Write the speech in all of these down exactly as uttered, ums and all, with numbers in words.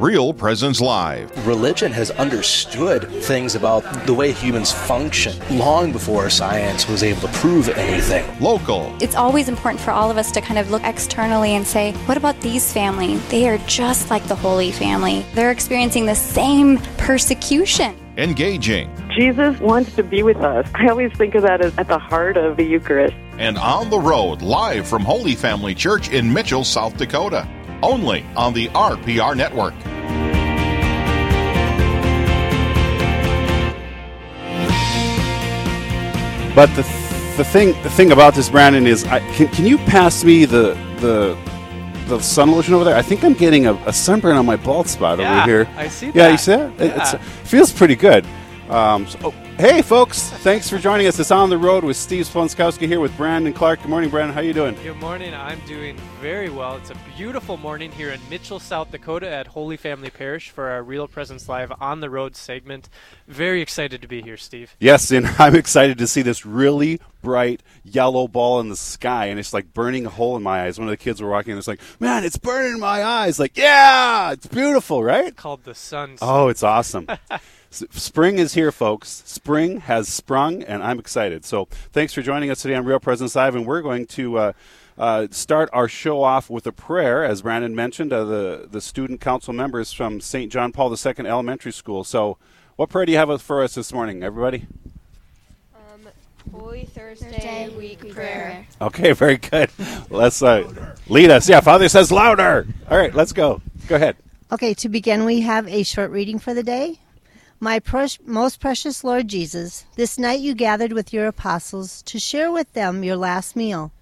Real Presence Live. Religion has understood things about the way humans function long before science was able to prove anything. Local. It's always important for all of us to kind of look externally and say, what about these families? They are just like the Holy Family. They're experiencing the same persecution. Engaging. Jesus wants to be with us. I always think of that as at the heart of the Eucharist. And on the road, live from Holy Family Church in Mitchell, South Dakota. Only on the R P R network. But the the thing the thing about this, Brandon, is I, can can you pass me the the the sun lotion over there? I think I'm getting a, a sunburn on my bald spot yeah, over here. I see that. Yeah, you see that? Yeah. It's, it feels pretty good. Um, so, oh, hey, folks. Thanks for joining us. It's On the Road with Steve Sponcowski here with Brandon Clark. Good morning, Brandon. How you doing? Good morning. I'm doing very well. It's a beautiful morning here in Mitchell, South Dakota at Holy Family Parish for our Real Presence Live On the Road segment. Very excited to be here, Steve. Yes, and I'm excited to see this really bright yellow ball in the sky, and it's like burning a hole in my eyes. One of the kids were walking, and it's like, man, it's burning my eyes. Like, yeah, it's beautiful, right? It's called the sun. Oh, it's awesome. Spring is here, folks. Spring has sprung, and I'm excited. So thanks for joining us today on Real Presence Live, and we're going to uh, uh, start our show off with a prayer, as Brandon mentioned, uh, the, the student council members from Saint John Paul the Second Elementary School. So what prayer do you have for us this morning, everybody? Um, Holy Thursday, Thursday week, week prayer. Okay, very good. Let's uh, lead us. Yeah, Father says louder. All right, let's go. Go ahead. Okay, to begin, we have a short reading for the day. My pres- most precious Lord Jesus, this night you gathered with your apostles to share with them your last meal.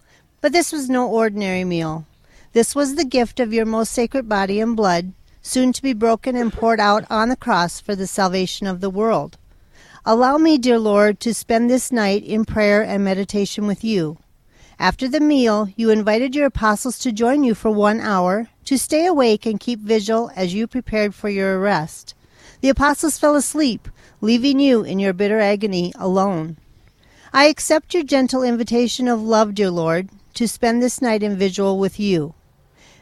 But this was no ordinary meal. This was the gift of your most sacred body and blood, soon to be broken and poured out on the cross for the salvation of the world. Allow me, dear Lord, to spend this night in prayer and meditation with you. After the meal, you invited your apostles to join you for one hour, to stay awake and keep vigil as you prepared for your arrest. The apostles fell asleep, leaving you in your bitter agony alone. I accept your gentle invitation of love, dear Lord, to spend this night in vigil with you.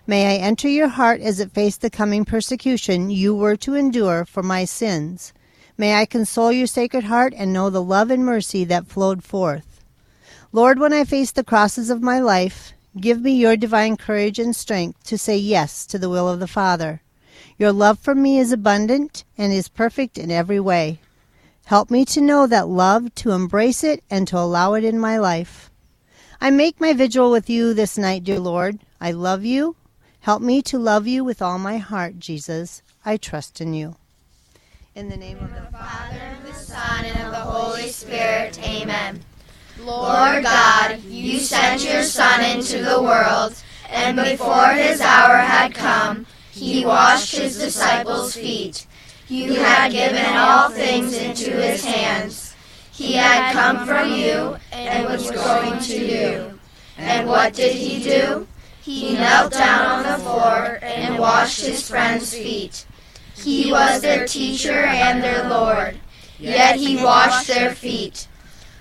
May I enter your heart as it faced the coming persecution you were to endure for my sins. May I console your sacred heart and know the love and mercy that flowed forth. Lord, when I face the crosses of my life, give me your divine courage and strength to say yes to the will of the Father. Your love for me is abundant and is perfect in every way. Help me to know that love, to embrace it, and to allow it in my life. I make my vigil with you this night, dear Lord. I love you. Help me to love you with all my heart, Jesus. I trust in you. In the name of the Father, and the Son, and of the Holy Spirit, amen. Lord God, you sent your Son into the world, and before his hour had come, he washed his disciples' feet. You had given all things into his hands. He had come from you and was going to you. And what did he do? He knelt down on the floor and washed his friends' feet. He was their teacher and their Lord, yet he washed their feet.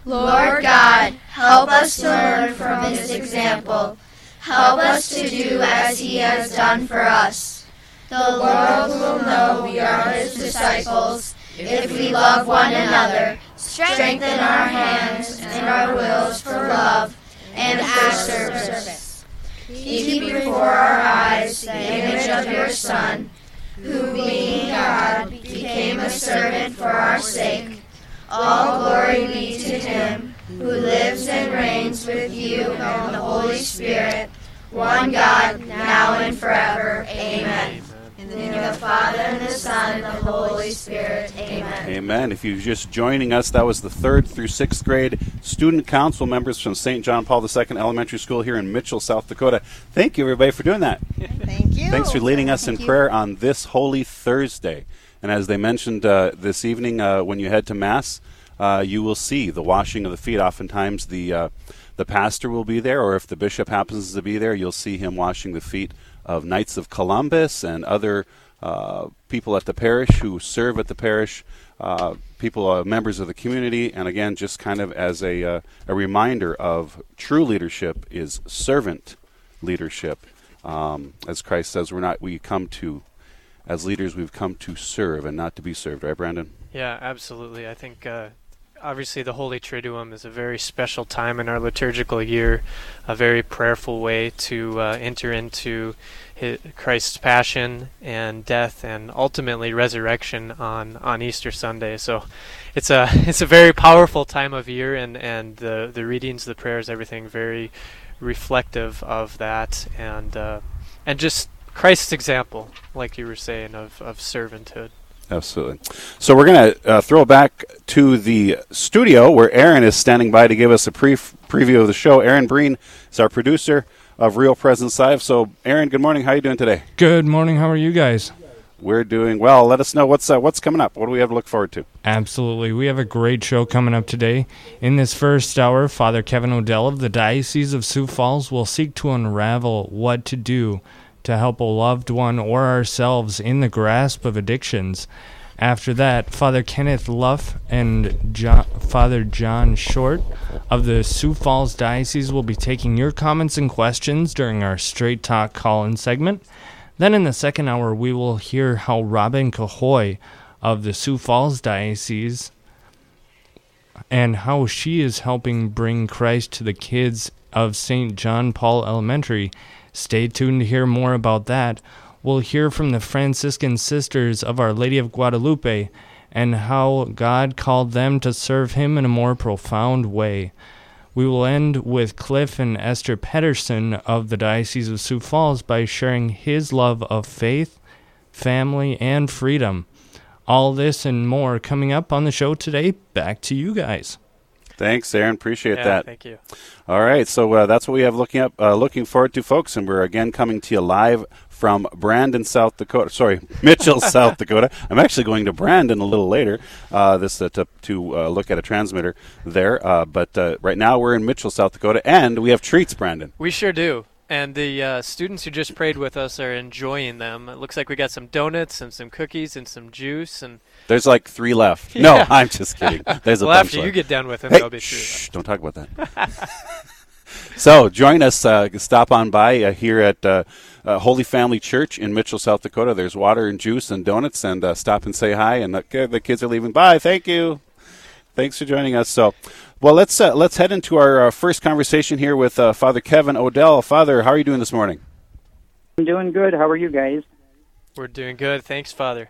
Lord God, help us learn from his example. Help us to do as he has done for us. The world will know we are his disciples if we love one another, strengthen our hands and our wills for love and for service. Keep before our eyes the image of your Son, who being God became a servant for our sake. All glory be to him who lives and reigns with you and the Holy Spirit, one God, now and forever. Amen. In the name of the Father, and the Son, and the Holy Spirit. Amen. Amen. If you're just joining us, that was the third through sixth grade student council members from Saint John Paul the Second Elementary School here in Mitchell, South Dakota. Thank you, everybody, for doing that. Thank you. Thanks for leading us Thank in you. prayer on this Holy Thursday. And as they mentioned uh, this evening, uh, when you head to Mass, uh, you will see the washing of the feet. Oftentimes the uh, the pastor will be there, or if the bishop happens to be there, you'll see him washing the feet of Knights of Columbus and other uh, people at the parish who serve at the parish, uh, people are members of the community, and again, just kind of as a uh, a reminder of true leadership is servant leadership. Um, as Christ says, we're not we come to as leaders, we've come to serve and not to be served. Right, Brandon? Yeah, absolutely. I think uh, obviously the Holy Triduum is a very special time in our liturgical year, a very prayerful way to uh, enter into his, Christ's passion and death and ultimately resurrection on, on Easter Sunday. So it's a it's a very powerful time of year, and, and the, the readings, the prayers, everything very reflective of that, and uh, and just Christ's example, like you were saying, of, of servanthood. Absolutely. So we're going to uh, throw back to the studio where Aaron is standing by to give us a pre- preview of the show. Aaron Breen is our producer of Real Presence Live. So, Aaron, good morning. How are you doing today? Good morning. How are you guys? We're doing well. Let us know what's uh, what's coming up. What do we have to look forward to? Absolutely. We have a great show coming up today. In this first hour, Father Kevin O'Dell of the Diocese of Sioux Falls will seek to unravel what to do to help a loved one or ourselves in the grasp of addictions. After that, Father Kenneth Luff and John, Father John Short of the Sioux Falls Diocese will be taking your comments and questions during our Straight Talk call-in segment. Then in the second hour, we will hear how Robin Cahoy of the Sioux Falls Diocese and how she is helping bring Christ to the kids of Saint John Paul Elementary. Stay tuned to hear more about that. We'll hear from the Franciscan sisters of Our Lady of Guadalupe and how God called them to serve Him in a more profound way. We will end with Cliff and Esther Pedersen of the Diocese of Sioux Falls by sharing his love of faith, family, and freedom. All this and more coming up on the show today. Back to you guys. Thanks, Aaron. Appreciate yeah, that. Thank you. All right, so uh, that's what we have looking up, uh, looking forward to, folks, and we're again coming to you live from Brandon, South Dakota. Sorry, Mitchell, South Dakota. I'm actually going to Brandon a little later. Uh, this uh, to to uh, look at a transmitter there. Uh, but uh, right now we're in Mitchell, South Dakota, and we have treats, Brandon. We sure do. And the uh, students who just prayed with us are enjoying them. It looks like we got some donuts and some cookies and some juice. And there's like three left. Yeah. No, I'm just kidding. There's well, a bunch after left. You get done with them, hey, there'll be shh, three left. Don't talk about that. So join us. Uh, stop on by uh, here at uh, uh, Holy Family Church in Mitchell, South Dakota. There's water and juice and donuts. And uh, stop and say hi. And uh, the kids are leaving. Bye. Thank you. Thanks for joining us. So, well, let's uh, let's head into our uh, first conversation here with uh, Father Kevin O'Dell. Father, how are you doing this morning? I'm doing good. How are you guys? We're doing good. Thanks, Father.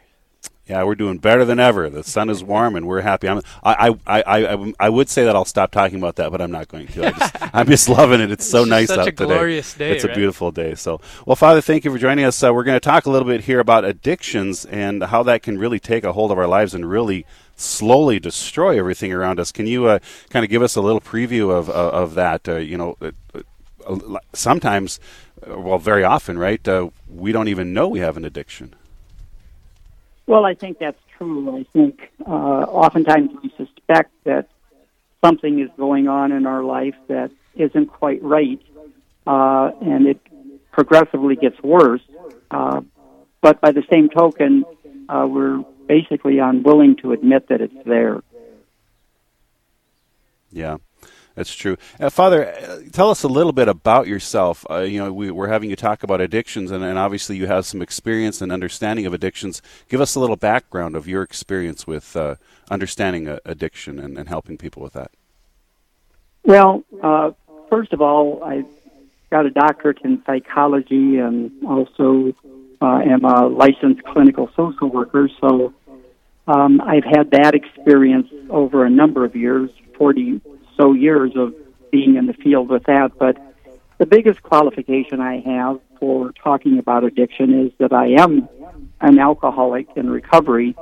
Yeah, we're doing better than ever. The sun is warm, and we're happy. I'm, I, I, I, I, I would say that I'll stop talking about that, but I'm not going to. I just, I'm just loving it. It's so it's nice out today. Such a glorious day. It's right? A beautiful day. So, well, Father, thank you for joining us. Uh, we're going to talk a little bit here about addictions and how that can really take a hold of our lives and really slowly destroy everything around us. Can you uh, kind of give us a little preview of uh, of that? Uh, you know, sometimes, well, very often, right? Uh, we don't even know we have an addiction. Well, I think that's true. I think uh, oftentimes we suspect that something is going on in our life that isn't quite right, uh, and it progressively gets worse. Uh, but by the same token, uh, we're basically unwilling to admit that it's there. Yeah. That's true. Uh, Father, uh, tell us a little bit about yourself. Uh, you know, we, we're having you talk about addictions, and, and obviously you have some experience and understanding of addictions. Give us a little background of your experience with uh, understanding uh, addiction and, and helping people with that. Well, uh, first of all, I got a doctorate in psychology and also uh, am a licensed clinical social worker, so um, I've had that experience over a number of years, forty so years of being in the field with that. But the biggest qualification I have for talking about addiction is that I am an alcoholic in recovery,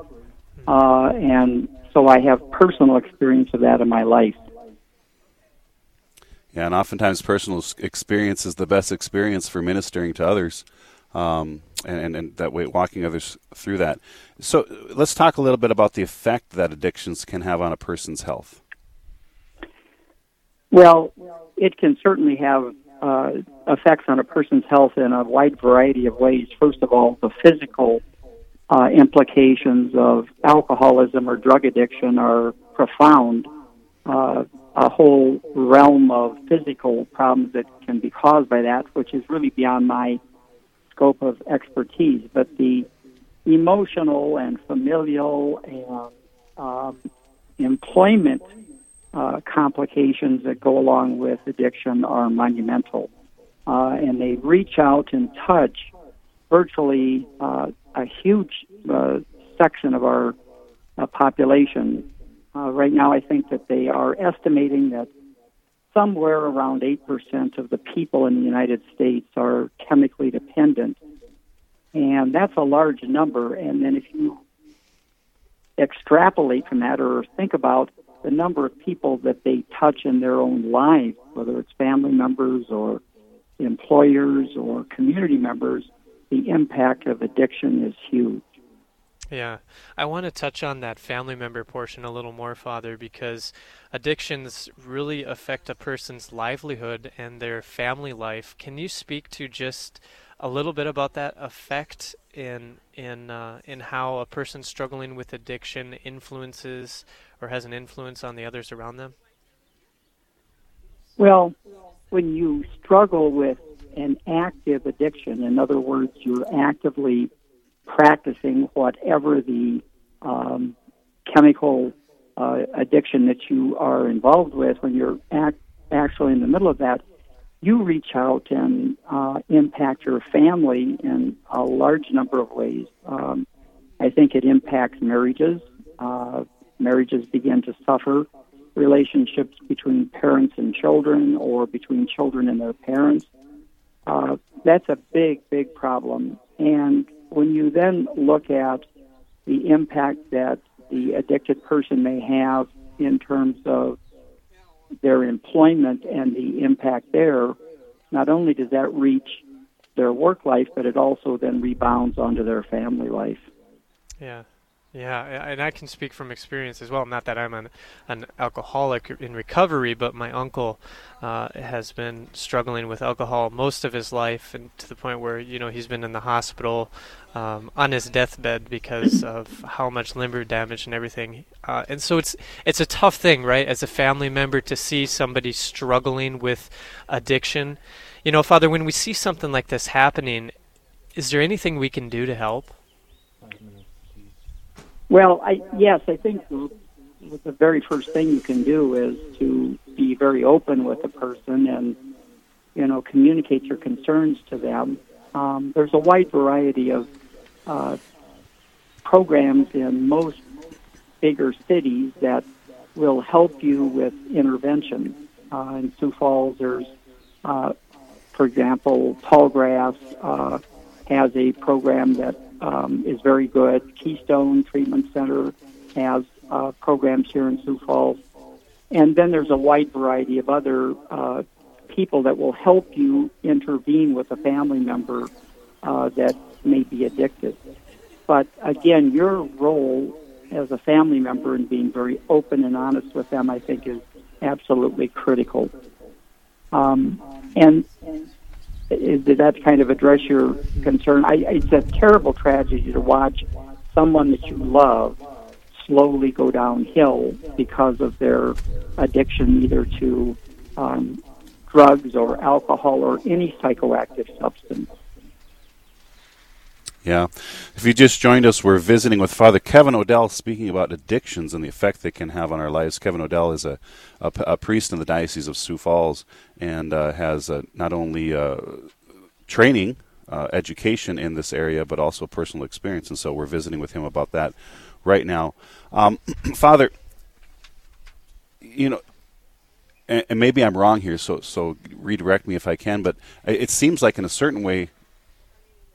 uh, and so I have personal experience of that in my life. Yeah, and oftentimes personal experience is the best experience for ministering to others. Um, and, and that way walking others through that. So let's talk a little bit about the effect that addictions can have on a person's health. Well, it can certainly have uh, effects on a person's health in a wide variety of ways. First of all, the physical uh, implications of alcoholism or drug addiction are profound. Uh, a whole realm of physical problems that can be caused by that, which is really beyond my scope of expertise. But the emotional and familial and um, employment uh, complications that go along with addiction are monumental. Uh, and they reach out and touch virtually uh, a huge uh, section of our uh, population. Uh, right now, I think that they are estimating that somewhere around eight percent of the people in the United States are chemically dependent. And that's a large number. And then if you extrapolate from that or think about the number of people that they touch in their own lives, whether it's family members or employers or community members, the impact of addiction is huge. Yeah. I want to touch on that family member portion a little more, Father, because addictions really affect a person's livelihood and their family life. Can you speak to just a little bit about that effect in in uh, in how a person struggling with addiction influences or has an influence on the others around them? Well, when you struggle with an active addiction, in other words, you're actively practicing whatever the um, chemical uh, addiction that you are involved with, when you're act- actually in the middle of that, you reach out and uh, impact your family in a large number of ways. Um, I think it impacts marriages. Uh, marriages begin to suffer. Relationships between parents and children or between children and their parents. Uh, that's a big, big problem. And when you then look at the impact that the addicted person may have in terms of their employment and the impact there, not only does that reach their work life, but it also then rebounds onto their family life. Yeah, yeah, and I can speak from experience as well. Not that I'm an, an alcoholic in recovery, but my uncle uh, has been struggling with alcohol most of his life, and to the point where, you know, he's been in the hospital Um, on his deathbed because of how much limb damage and everything. Uh, and so it's it's a tough thing, right, as a family member to see somebody struggling with addiction. You know, Father, when we see something like this happening, is there anything we can do to help? Well, I, yes, I think the, the very first thing you can do is to be very open with the person and, you know, communicate your concerns to them. Um, there's a wide variety of Uh, programs in most bigger cities that will help you with intervention. Uh, in Sioux Falls, there's, uh, for example, Tallgrass uh, has a program that um, is very good. Keystone Treatment Center has uh, programs here in Sioux Falls. And then there's a wide variety of other uh, people that will help you intervene with a family member uh, that may be addicted. But again, your role as a family member and being very open and honest with them, I think, is absolutely critical. Um, and did that kind of address your concern? I, it's a terrible tragedy to watch someone that you love slowly go downhill because of their addiction either to um, drugs or alcohol or any psychoactive substance. Yeah. If you just joined us, we're visiting with Father Kevin O'Dell, speaking about addictions and the effect they can have on our lives. Kevin O'Dell is a, a, a priest in the Diocese of Sioux Falls and uh, has uh, not only uh, training, uh, education in this area, but also personal experience. And so we're visiting with him about that right now. Um, Father, you know, and, and maybe I'm wrong here, so, so redirect me if I can, but it seems like in a certain way,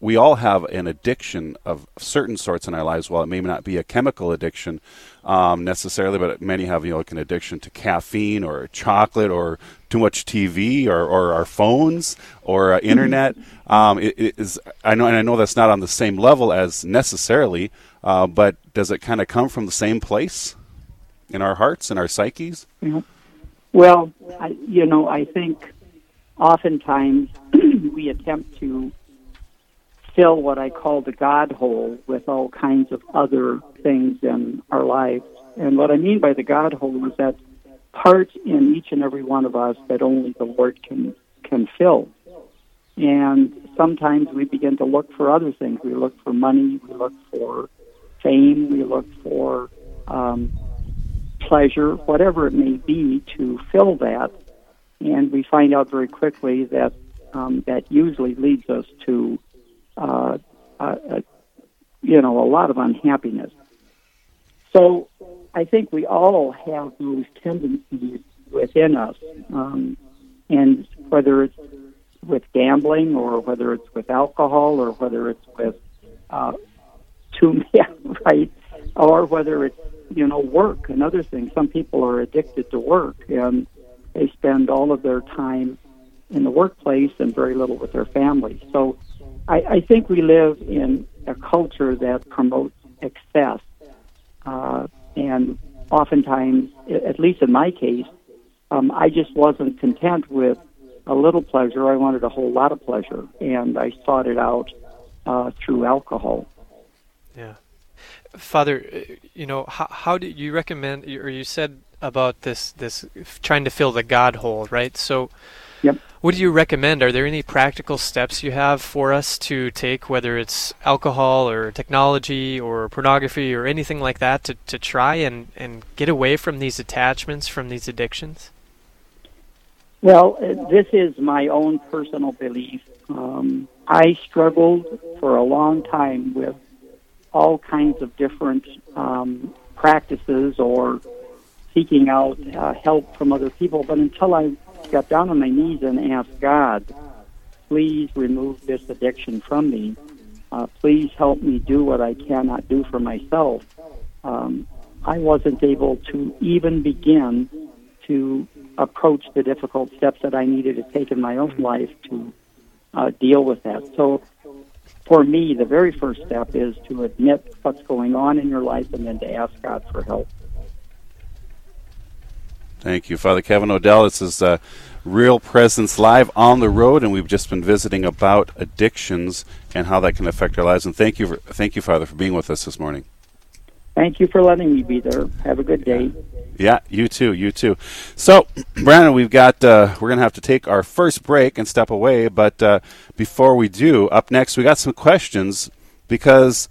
we all have an addiction of certain sorts in our lives. While it may not be a chemical addiction um, necessarily, but many have, you know, like an addiction to caffeine or chocolate or too much T V or, or our phones or uh, internet. Um, it, it is, I know, and I know that's not on the same level as necessarily, uh, but does it kind of come from the same place in our hearts and our psyches? Yeah. Well, I, you know, I think oftentimes we attempt to fill what I call the God hole with all kinds of other things in our lives. And what I mean by the God hole is that part in each and every one of us that only the Lord can, can fill. And sometimes we begin to look for other things. We look for money, we look for fame, we look for um, pleasure, whatever it may be, to fill that. And we find out very quickly that um, that usually leads us to, uh, uh, you know, a lot of unhappiness. So I think we all have those tendencies within us, um, and whether it's with gambling or whether it's with alcohol or whether it's with uh, too much, right, or whether it's, you know, work, another thing. Some people are addicted to work, and they spend all of their time in the workplace and very little with their family. So I, I think we live in a culture that promotes excess. Uh, and oftentimes, at least in my case, um, I just wasn't content with a little pleasure. I wanted a whole lot of pleasure, and I sought it out uh, through alcohol. Yeah. Father, you know, how, how do you recommend, or you said about this, this trying to fill the God hole, right? So yep. What do you recommend? Are there any practical steps you have for us to take, whether it's alcohol or technology or pornography or anything like that, to, to try and, and get away from these attachments, from these addictions? Well, this is my own personal belief. Um, I struggled for a long time with all kinds of different um, practices or seeking out uh, help from other people. But until I got down on my knees and asked God, please remove this addiction from me. Uh, please help me do what I cannot do for myself. Um, I wasn't able to even begin to approach the difficult steps that I needed to take in my own life to uh, deal with that. So for me, the very first step is to admit what's going on in your life and then to ask God for help. Thank you, Father Kevin O'Dell. This is uh, Real Presence Live on the road, and we've just been visiting about addictions and how that can affect our lives. And thank you, for, thank you, Father, for being with us this morning. Thank you for letting me be there. Have a good day. Yeah, you too, you too. So, Brandon, we've got uh, we're gonna have to take our first break and step away. But uh, before we do, up next we got some questions because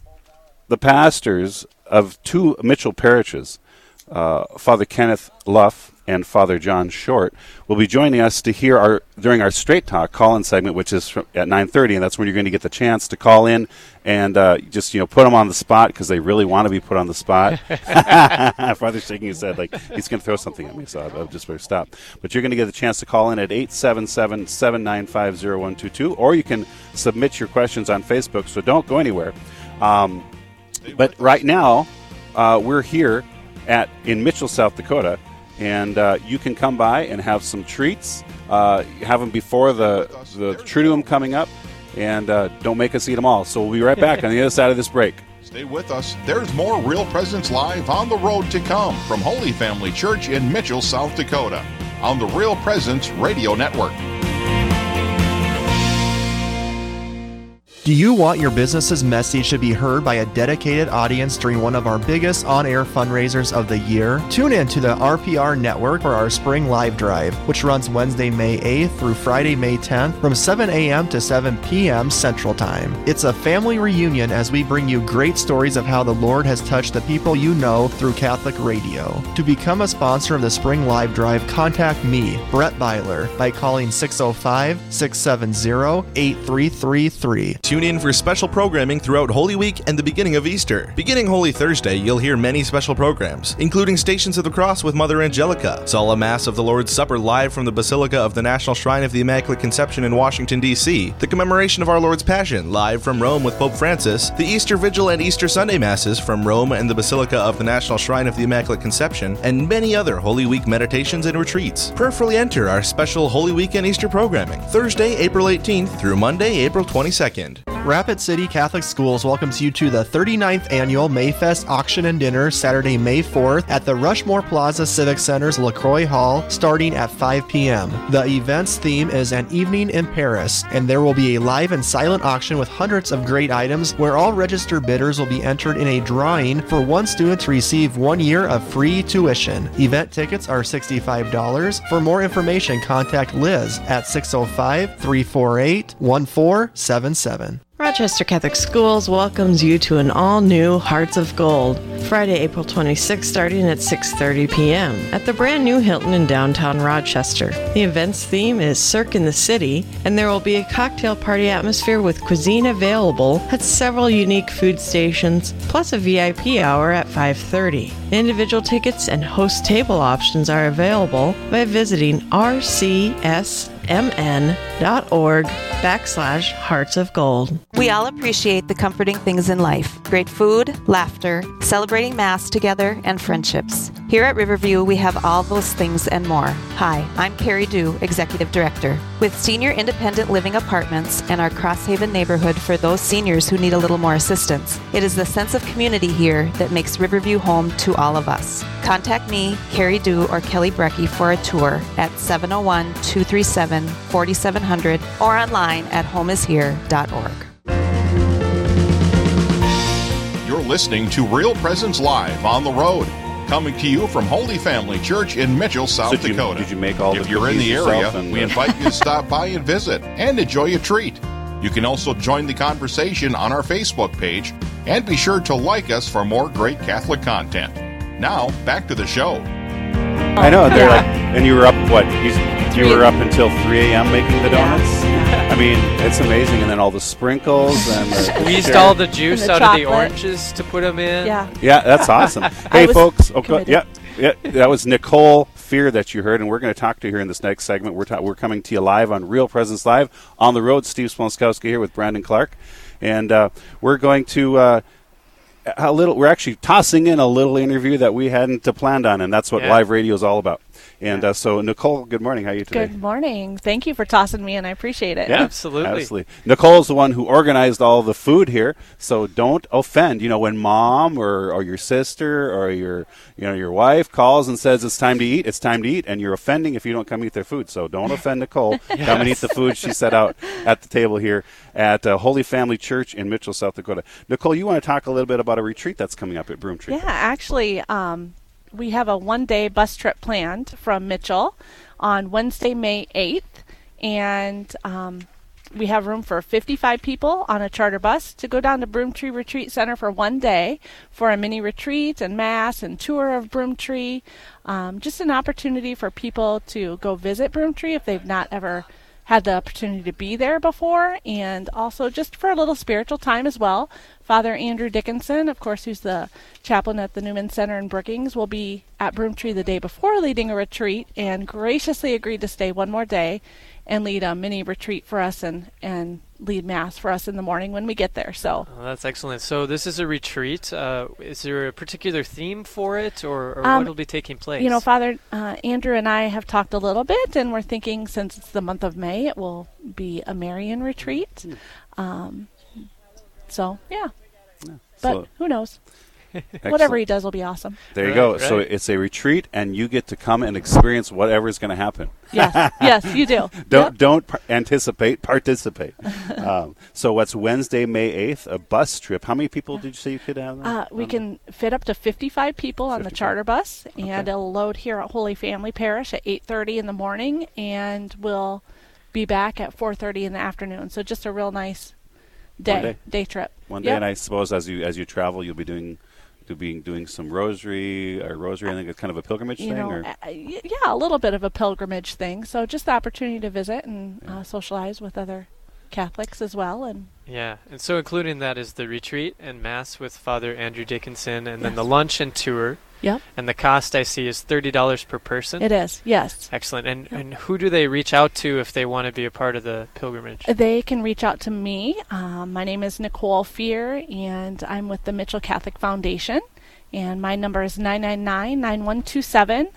the pastors of two Mitchell parishes, uh, Father Kenneth Luff and Father John Short, will be joining us to hear our during our Straight Talk call-in segment, which is from, at nine thirty, and that's when you're going to get the chance to call in and uh, just, you know, put them on the spot because they really want to be put on the spot. Father's shaking his head like he's going to throw something at me, so I'll just better stop. But you're going to get the chance to call in at eight seven seven, seven nine five, zero one two two, or you can submit your questions on Facebook, so don't go anywhere. Um, but right now, uh, we're here at in Mitchell, South Dakota, and uh, you can come by and have some treats. Uh, have them before the, the Triduum coming up, and uh, don't make us eat them all. So we'll be right back on the other side of this break. Stay with us. There's more Real Presence Live on the road to come from Holy Family Church in Mitchell, South Dakota, on the Real Presence Radio Network. Do you want your business's message to be heard by a dedicated audience during one of our biggest on-air fundraisers of the year? Tune in to the R P R network for our Spring Live Drive, which runs Wednesday, May eighth through Friday, May tenth from seven a.m. to seven p.m. Central Time. It's a family reunion as we bring you great stories of how the Lord has touched the people you know through Catholic radio. To become a sponsor of the Spring Live Drive, contact me, Brett Byler, by calling six oh five, six seven zero, eight three three three. Tune in for special programming throughout Holy Week and the beginning of Easter. Beginning Holy Thursday, you'll hear many special programs, including Stations of the Cross with Mother Angelica, Solemn Mass of the Lord's Supper live from the Basilica of the National Shrine of the Immaculate Conception in Washington, D C, the Commemoration of Our Lord's Passion live from Rome with Pope Francis, the Easter Vigil and Easter Sunday Masses from Rome and the Basilica of the National Shrine of the Immaculate Conception, and many other Holy Week meditations and retreats. Prayerfully enter our special Holy Week and Easter programming, Thursday, April eighteenth through Monday, April twenty-second. Rapid City Catholic Schools welcomes you to the thirty-ninth Annual Mayfest Auction and Dinner, Saturday, May fourth, at the Rushmore Plaza Civic Center's LaCroix Hall, starting at five p.m. The event's theme is An Evening in Paris, and there will be a live and silent auction with hundreds of great items where all registered bidders will be entered in a drawing for one student to receive one year of free tuition. Event tickets are sixty-five dollars. For more information, contact Liz at six oh five, three four eight, one four seven seven. Rochester Catholic Schools welcomes you to an all-new Hearts of Gold, Friday, April twenty-sixth, starting at six thirty p.m. at the brand-new Hilton in downtown Rochester. The event's theme is Cirque in the City, and there will be a cocktail party atmosphere with cuisine available at several unique food stations, plus a V I P hour at five thirty. Individual tickets and host table options are available by visiting r c s m n dot org backslash Hearts of Gold. We all appreciate the comforting things in life. Great food, laughter, celebrating Mass together, and friendships. Here at Riverview, we have all those things and more. Hi, I'm Carrie Dew, Executive Director. With Senior Independent Living Apartments and our Crosshaven neighborhood for those seniors who need a little more assistance, it is the sense of community here that makes Riverview home to all of us. Contact me, Carrie Dew, or Kelly Brecky for a tour at seven oh one, two three seven, four seven zero zero or online at home is here dot org. You're listening to Real Presence Live on the road, coming to you from Holy Family Church in Mitchell, South did Dakota. You, did you make all if the you're in the area, and, uh... we invite you to stop by and visit and enjoy a treat. You can also join the conversation on our Facebook page, and be sure to like us for more great Catholic content. Now, back to the show. I know, they're like, and you were up, what, you, you were up until three a.m. making the donuts? I mean, it's amazing, and then all the sprinkles and the squeezed all the juice the out chocolate. Of the oranges to put them in. Yeah, yeah, that's awesome. Hey, folks, okay, yeah, yeah, that was Nicole Feer that you heard, and we're going to talk to her in this next segment. We're ta- we're coming to you live on Real Presence Live on the road. Steve Sponcowski here with Brandon Clark, and uh, we're going to. Uh, A little, we're actually tossing in a little interview that we hadn't planned on, and that's what yeah. live radio is all about. And uh, so, Nicole, good morning. How are you today? Good morning. Thank you for tossing me in. I appreciate it. Yeah, absolutely. absolutely. Nicole's the one who organized all the food here, so don't offend. You know, when mom or, or your sister or your you know your wife calls and says it's time to eat, it's time to eat, and you're offending if you don't come eat their food. So don't offend Nicole. Yes. Come and eat the food she set out at the table here at uh, Holy Family Church in Mitchell, South Dakota. Nicole, you want to talk a little bit about a retreat that's coming up at Broomtree? Yeah, actually... Um we have a one-day bus trip planned from Mitchell on Wednesday, May eighth, and um, we have room for fifty-five people on a charter bus to go down to Broomtree Retreat Center for one day for a mini retreat and Mass and tour of Broomtree. Um, just an opportunity for people to go visit Broomtree if they've not ever had the opportunity to be there before, and also just for a little spiritual time as well. Father Andrew Dickinson, of course, who's the chaplain at the Newman Center in Brookings, will be at Broomtree the day before leading a retreat, and graciously agreed to stay one more day and lead a mini retreat for us and, and lead Mass for us in the morning when we get there. So oh, that's excellent. So this is a retreat. Uh, is there a particular theme for it, or, or um, what will be taking place? You know, Father uh, Andrew and I have talked a little bit, and we're thinking since it's the month of May, it will be a Marian retreat. Mm. Um, so, yeah. yeah. But so, who knows? Whatever he does will be awesome. There you right, go. Right. So it's a retreat, and you get to come and experience whatever is going to happen. Yes, yes, you do. don't yep. don't par- anticipate, participate. um, so what's Wednesday, May eighth, a bus trip. How many people yeah. did you say you could have? Uh, we can that? fit up to fifty-five people fifty-five. On the charter bus, okay. and it'll load here at Holy Family Parish at eight thirty in the morning, and we'll be back at four thirty in the afternoon. So just a real nice day, day. day trip. One yep. day, and I suppose as you as you travel, you'll be doing... to being doing some rosary or rosary, I think it's kind of a pilgrimage you thing. Know, or? Uh, yeah, a little bit of a pilgrimage thing. So just the opportunity to visit and yeah. uh, socialize with other Catholics as well. And yeah, and so including that is the retreat and Mass with Father Andrew Dickinson, and yes. then the lunch and tour. Yep. And the cost I see is thirty dollars per person. It is, yes. Excellent. And yep. and who do they reach out to if they want to be a part of the pilgrimage? They can reach out to me. Um, my name is Nicole Feer, and I'm with the Mitchell Catholic Foundation. And my number is nine nine nine, nine one two seven.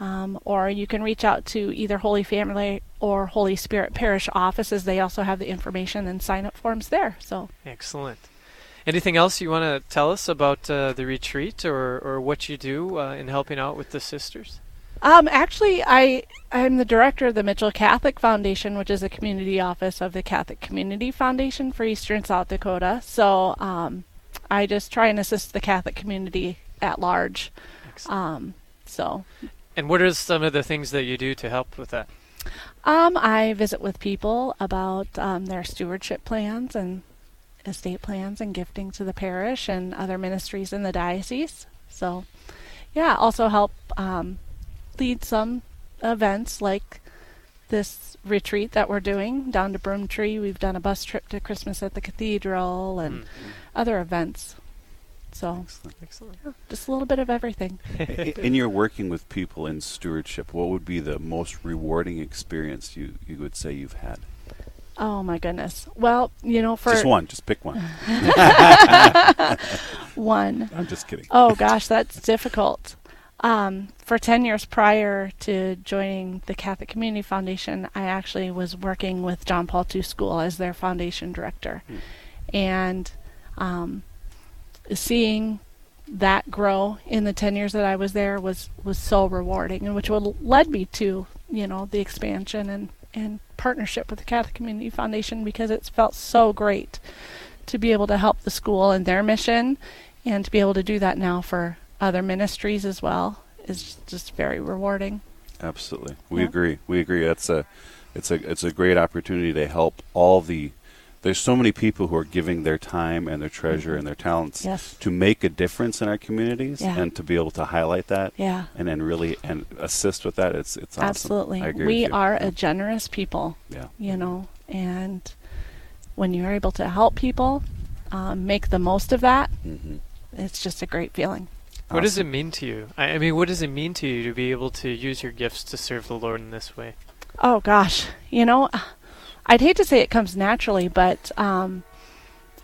Um, or you can reach out to either Holy Family or Holy Spirit Parish offices. They also have the information and sign-up forms there. So excellent. Anything else you want to tell us about uh, the retreat or, or what you do uh, in helping out with the sisters? Um, actually, I, I'm the director of the Mitchell Catholic Foundation, which is a community office of the Catholic Community Foundation for Eastern South Dakota. So um, I just try and assist the Catholic community at large. Um, so. And what are some of the things that you do to help with that? Um, I visit with people about um, their stewardship plans and estate plans and gifting to the parish and other ministries in the diocese. So, yeah, also help um, lead some events like this retreat that we're doing down to Broomtree. We've done a bus trip to Christmas at the Cathedral and mm-hmm. other events. So, excellent. Excellent. Yeah, just a little bit of everything. And you're working with people in stewardship. What would be the most rewarding experience you, you would say you've had? Oh, my goodness. Well, you know, for... Just one. Just pick one. One. I'm just kidding. Oh, gosh, that's difficult. Um, for ten years prior to joining the Catholic Community Foundation, I actually was working with John Paul the Second School as their foundation director. Hmm. And... Um, seeing that grow in the ten years that I was there was, was so rewarding, and which will led me to, you know, the expansion and, and partnership with the Catholic Community Foundation, because it's felt so great to be able to help the school and their mission, and to be able to do that now for other ministries as well is just very rewarding. Absolutely. We yeah. agree. We agree. That's a, it's a, it's a great opportunity to help all the There's so many people who are giving their time and their treasure mm-hmm. and their talents yes. to make a difference in our communities yeah. and to be able to highlight that yeah. and then really and assist with that. It's it's awesome. Absolutely. I agree we with you. are yeah. a generous people, yeah. you know, and when you're able to help people um, make the most of that, mm-hmm. it's just a great feeling. Awesome. What does it mean to you? I, I mean, what does it mean to you to be able to use your gifts to serve the Lord in this way? Oh, gosh. You know... I'd hate to say it comes naturally, but um,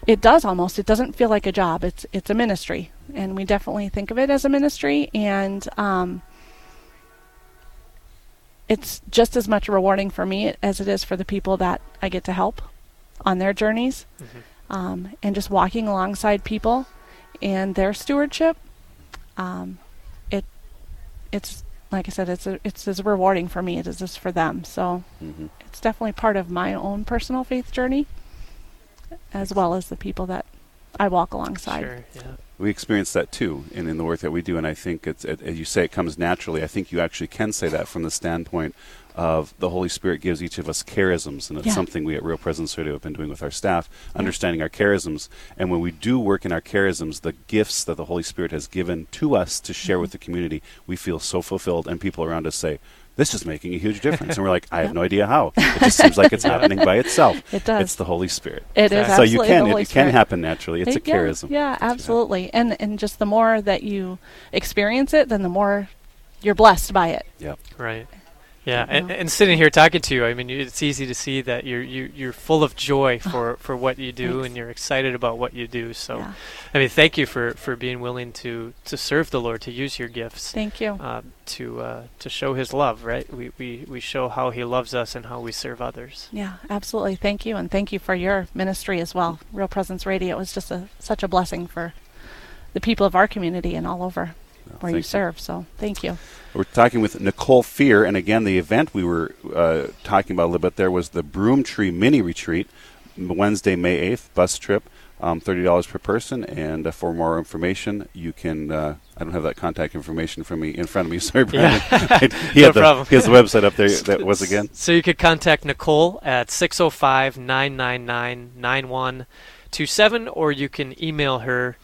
it does almost. It doesn't feel like a job. It's it's a ministry, and we definitely think of it as a ministry, and um, it's just as much rewarding for me as it is for the people that I get to help on their journeys, mm-hmm. um, and just walking alongside people and their stewardship. Um, it it's. Like I said, it's a, it's as rewarding for me as it is for them. So mm-hmm. it's definitely part of my own personal faith journey, as well as the people that I walk alongside. Sure, yeah. We experience that too in, in the work that we do, and I think it's it, as you say, it comes naturally. I think you actually can say that from the standpoint of the Holy Spirit gives each of us charisms, and it's yeah. something we at Real Presence Radio have been doing with our staff, yeah. understanding our charisms. And when we do work in our charisms, the gifts that the Holy Spirit has given to us to share mm-hmm. with the community, we feel so fulfilled, and people around us say, this is making a huge difference. And we're like, I have yep. no idea how. It just seems like it's happening by itself. It does. It's the Holy Spirit. It is absolutely the Holy Spirit. So you can, it, it can happen naturally. It's it, a charism. Yeah, yeah absolutely. Right. And and just the more that you experience it, then the more you're blessed by it. Yep. Right. Yeah, and, and sitting here talking to you, I mean, it's easy to see that you're you, you're full of joy for, for what you do, Thanks. and you're excited about what you do. So, yeah. I mean, thank you for, for being willing to, to serve the Lord, to use your gifts. Thank you. Uh, to uh, to show His love, right? We, we we show how He loves us and how we serve others. Yeah, absolutely. Thank you, and thank you for your ministry as well. Real Presence Radio is just a, such a blessing for the people of our community and all over. Well, where you, you serve, so thank you. We're talking with Nicole Feer, and again, the event we were uh, talking about a little bit there was the Broomtree Mini Retreat, Wednesday, May eighth, bus trip, um, thirty dollars per person, and uh, for more information, you can, uh, I don't have that contact information from me in front of me, sorry, Brandon. Yeah. he, no problem. He has the website up there that was again. So you could contact Nicole at six oh five, nine nine nine, nine one two seven, or you can email her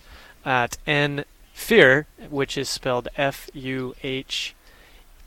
at n Feer, which is spelled F U H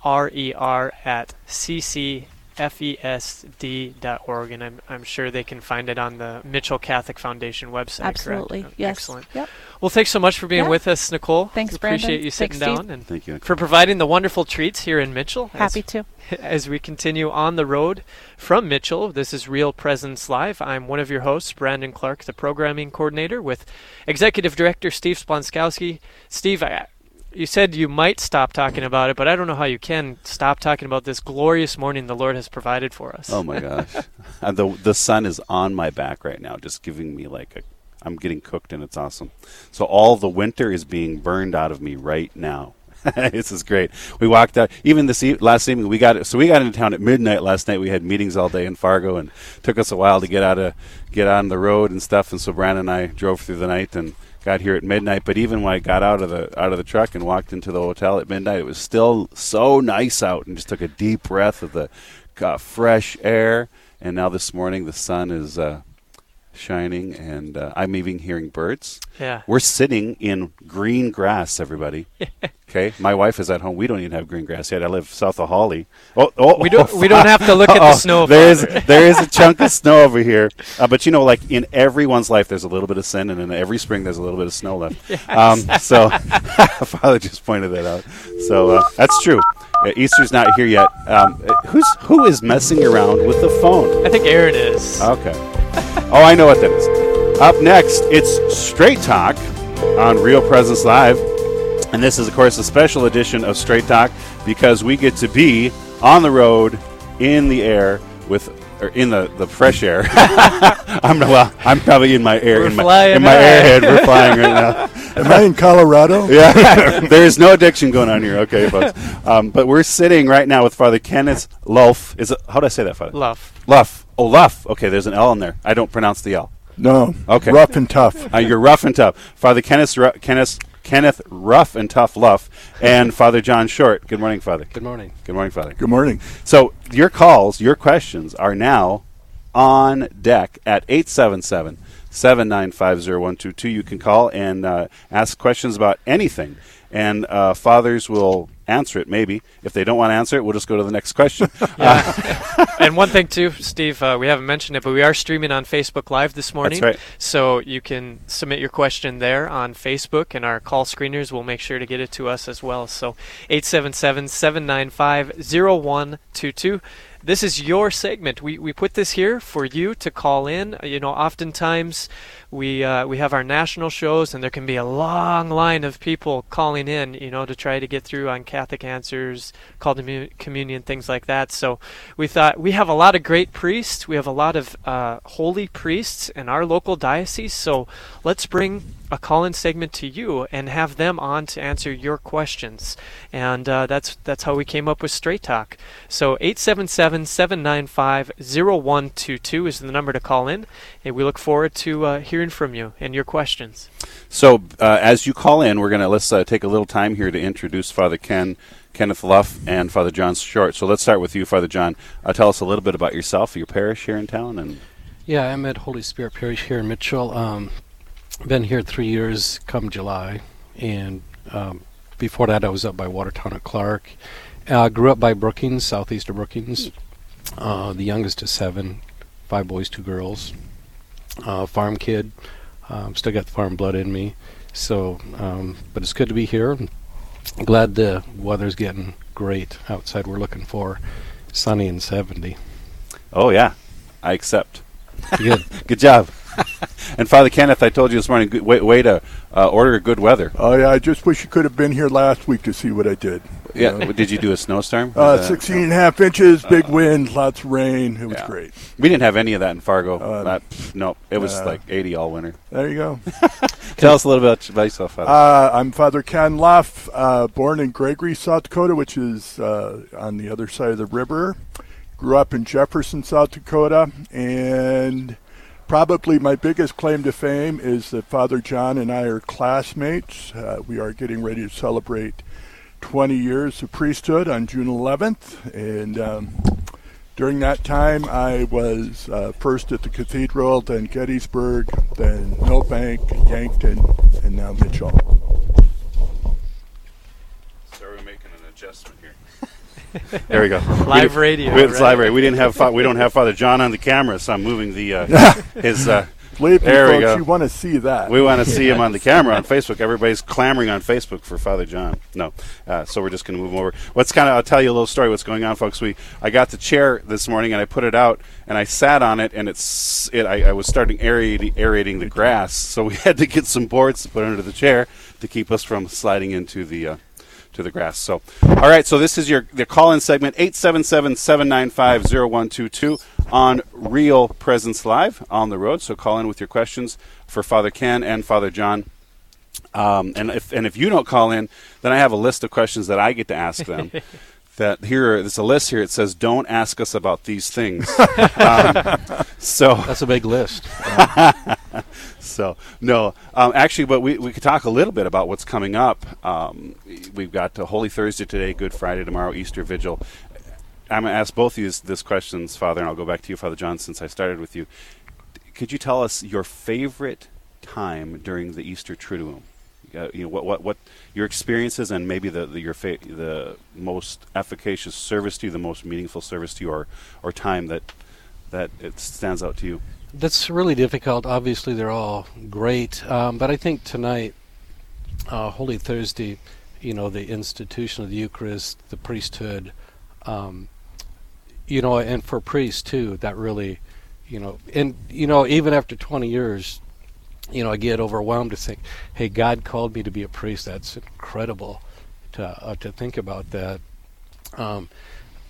R E R at c c f e s d dot org, and I'm I'm sure they can find it on the Mitchell Catholic Foundation website. Absolutely, correct? Yes. Excellent. Yep. Well, thanks so much for being yeah. with us, Nicole. Thanks, Brandon. Appreciate you sitting thanks, down Steve. and thank you for providing the wonderful treats here in Mitchell. Happy as, to. As we continue on the road from Mitchell, this is Real Presence Live. I'm one of your hosts, Brandon Clark, the programming coordinator, with Executive Director Steve Sponcowski. Steve, I, you said you might stop talking about it, but I don't know how you can stop talking about this glorious morning the Lord has provided for us. Oh, my gosh. the The sun is on my back right now, just giving me like a, I'm getting cooked, and it's awesome. So all the winter is being burned out of me right now. This is great. We walked out even this e- last evening. We got so we got into town at midnight last night. We had meetings all day in Fargo, and took us a while to get out of get on the road and stuff. And so Brandon and I drove through the night and got here at midnight. But even when I got out of the out of the truck and walked into the hotel at midnight, it was still so nice out, and just took a deep breath of the uh, fresh air. And now this morning, the sun is uh, shining, and uh, I'm even hearing birds. Yeah, we're sitting in green grass, everybody. Okay, my wife is at home. We don't even have green grass yet. I live south of Hawley. Oh, oh, we don't. Oh, we don't have to look uh-oh. at the snow. There is there is a chunk of snow over here, uh, but you know, like in everyone's life, there's a little bit of sin, and in every spring, there's a little bit of snow left. Yes. Um, so, Father just pointed that out. So uh, that's true. Uh, Easter's not here yet. Um, who's who is messing around with the phone? I think Aaron is. Okay. Oh, I know what that is. Up next, it's Straight Talk on Real Presence Live. And this is, of course, a special edition of Straight Talk because we get to be on the road, in the air, with or in the, the fresh air. I'm well, I'm probably in my air. We're in my, in my airhead. We're flying right now. Am I in Colorado? Yeah. There is no addiction going on here. Okay, folks. Um, but we're sitting right now with Father Kenneth Luff. Is it, how do I say that, Father? Luff. Luff. Oh, Luff. Okay, there's an L in there. I don't pronounce the L. No. Okay. Rough and tough. Uh, you're rough and tough. Father Kenneth, Ru- Kenneth, Kenneth Rough and Tough Luff, and Father John Short. Good morning, Father. Good morning. Good morning, Father. Good morning. So your calls, your questions are now on deck at eight seven seven, seven nine five, zero one two two. You can call and uh, ask questions about anything, and uh, fathers will answer it. Maybe if they don't want to answer it, we'll just go to the next question. Uh, and one thing too, Steve, uh, we haven't mentioned it, but we are streaming on Facebook Live this morning. That's right. So you can submit your question there on Facebook, and our call screeners will make sure to get it to us as well. So eight seven seven, seven nine five, zero one two two. This is your segment. We we put this here for you to call in. You know, oftentimes we uh, we have our national shows, and there can be a long line of people calling in, you know, to try to get through on Catholic Answers, Call to Communion, things like that. So we thought we have a lot of great priests. We have a lot of uh, holy priests in our local diocese. So let's bring a call-in segment to you and have them on to answer your questions. And uh, that's that's how we came up with Straight Talk. So eight seven seven, seven nine five, zero one two two is the number to call in. And we look forward to uh, hearing from you and your questions. So uh, as you call in, we're going to let's uh, take a little time here to introduce Father Ken, Kenneth Luff, and Father John Short. So let's start with you, Father John. Uh, tell us a little bit about yourself, your parish here in town. And yeah, I'm at Holy Spirit Parish here in Mitchell. Um Been here three years come July, and um, before that I was up by Watertown at Clark. Uh, grew up by Brookings, southeast of Brookings. Uh, the youngest is seven, five boys, two girls. Uh, farm kid, um, still got the farm blood in me. So, um, but it's good to be here. Glad the weather's getting great outside. We're looking for sunny and seventy. Oh yeah, I accept. Good, good job. And Father Kenneth, I told you this morning, good way, way to uh, order good weather. Oh, yeah, I just wish you could have been here last week to see what I did. Yeah, uh, did you do a snowstorm? Uh, sixteen and a half inches, big uh, wind, lots of rain. It was yeah. great. We didn't have any of that in Fargo. Uh, Not, no, it was uh, like eighty all winter. There you go. Tell us a little bit about yourself, Father. Uh, I'm Father Ken Luff, uh, born in Gregory, South Dakota, which is uh, on the other side of the river. Grew up in Jefferson, South Dakota, and probably my biggest claim to fame is that Father John and I are classmates. Uh, we are getting ready to celebrate twenty years of priesthood on June eleventh. And um, during that time, I was uh, first at the Cathedral, then Gettysburg, then Millbank, Yankton, and now Mitchell. Sorry, we're making an adjustment here. There we go. Live we radio. It's right? Live radio. We didn't have fa- we don't have Father John on the camera, so I'm moving the uh, his uh, lay people, there folks, you want to see that. We want to see him on the camera on Facebook. Everybody's clamoring on Facebook for Father John. No, uh, so we're just going to move him over. What's kind of? I'll tell you a little story. What's going on, folks? We I got the chair this morning and I put it out and I sat on it and it's it. I, I was starting aerating, aerating the grass, so we had to get some boards to put under the chair to keep us from sliding into the. Uh, to the grass. So, all right, so this is your the call-in segment, eight seven seven, seven nine five, zero one two two on Real Presence Live on the road. So call in with your questions for Father Ken and Father John. Um, and if and if you don't call in, then I have a list of questions that I get to ask them. That here, there's a list here. It says, "Don't ask us about these things." um, so that's a big list. Um. so no, um, actually, but we we could talk a little bit about what's coming up. Um, we've got uh, Holy Thursday today, Good Friday tomorrow, Easter Vigil. I'm going to ask both of you this, this questions, Father, and I'll go back to you, Father John, since I started with you. Could you tell us your favorite time during the Easter Triduum? Uh, you know what, what, what your experiences and maybe the, the your fa- the most efficacious service to you, the most meaningful service to you, or or time that that it stands out to you. That's really difficult. Obviously, they're all great, um, but I think tonight, uh, Holy Thursday, you know, the institution of the Eucharist, the priesthood, um, you know, and for priests too. That really, you know, and you know, even after twenty years. You know, I get overwhelmed to think, hey, God called me to be a priest. That's incredible to uh, to think about that. Um,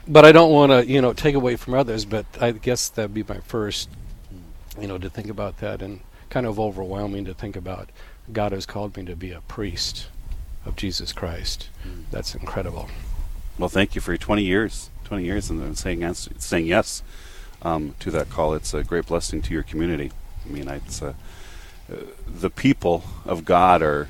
but I don't want to, you know, take away from others, but I guess that would be my first, you know, to think about that, and kind of overwhelming to think about God has called me to be a priest of Jesus Christ. Mm. That's incredible. Well, thank you for your twenty years, twenty years and saying, answer, saying yes um, to that call. It's a great blessing to your community. I mean, it's a... the people of God are,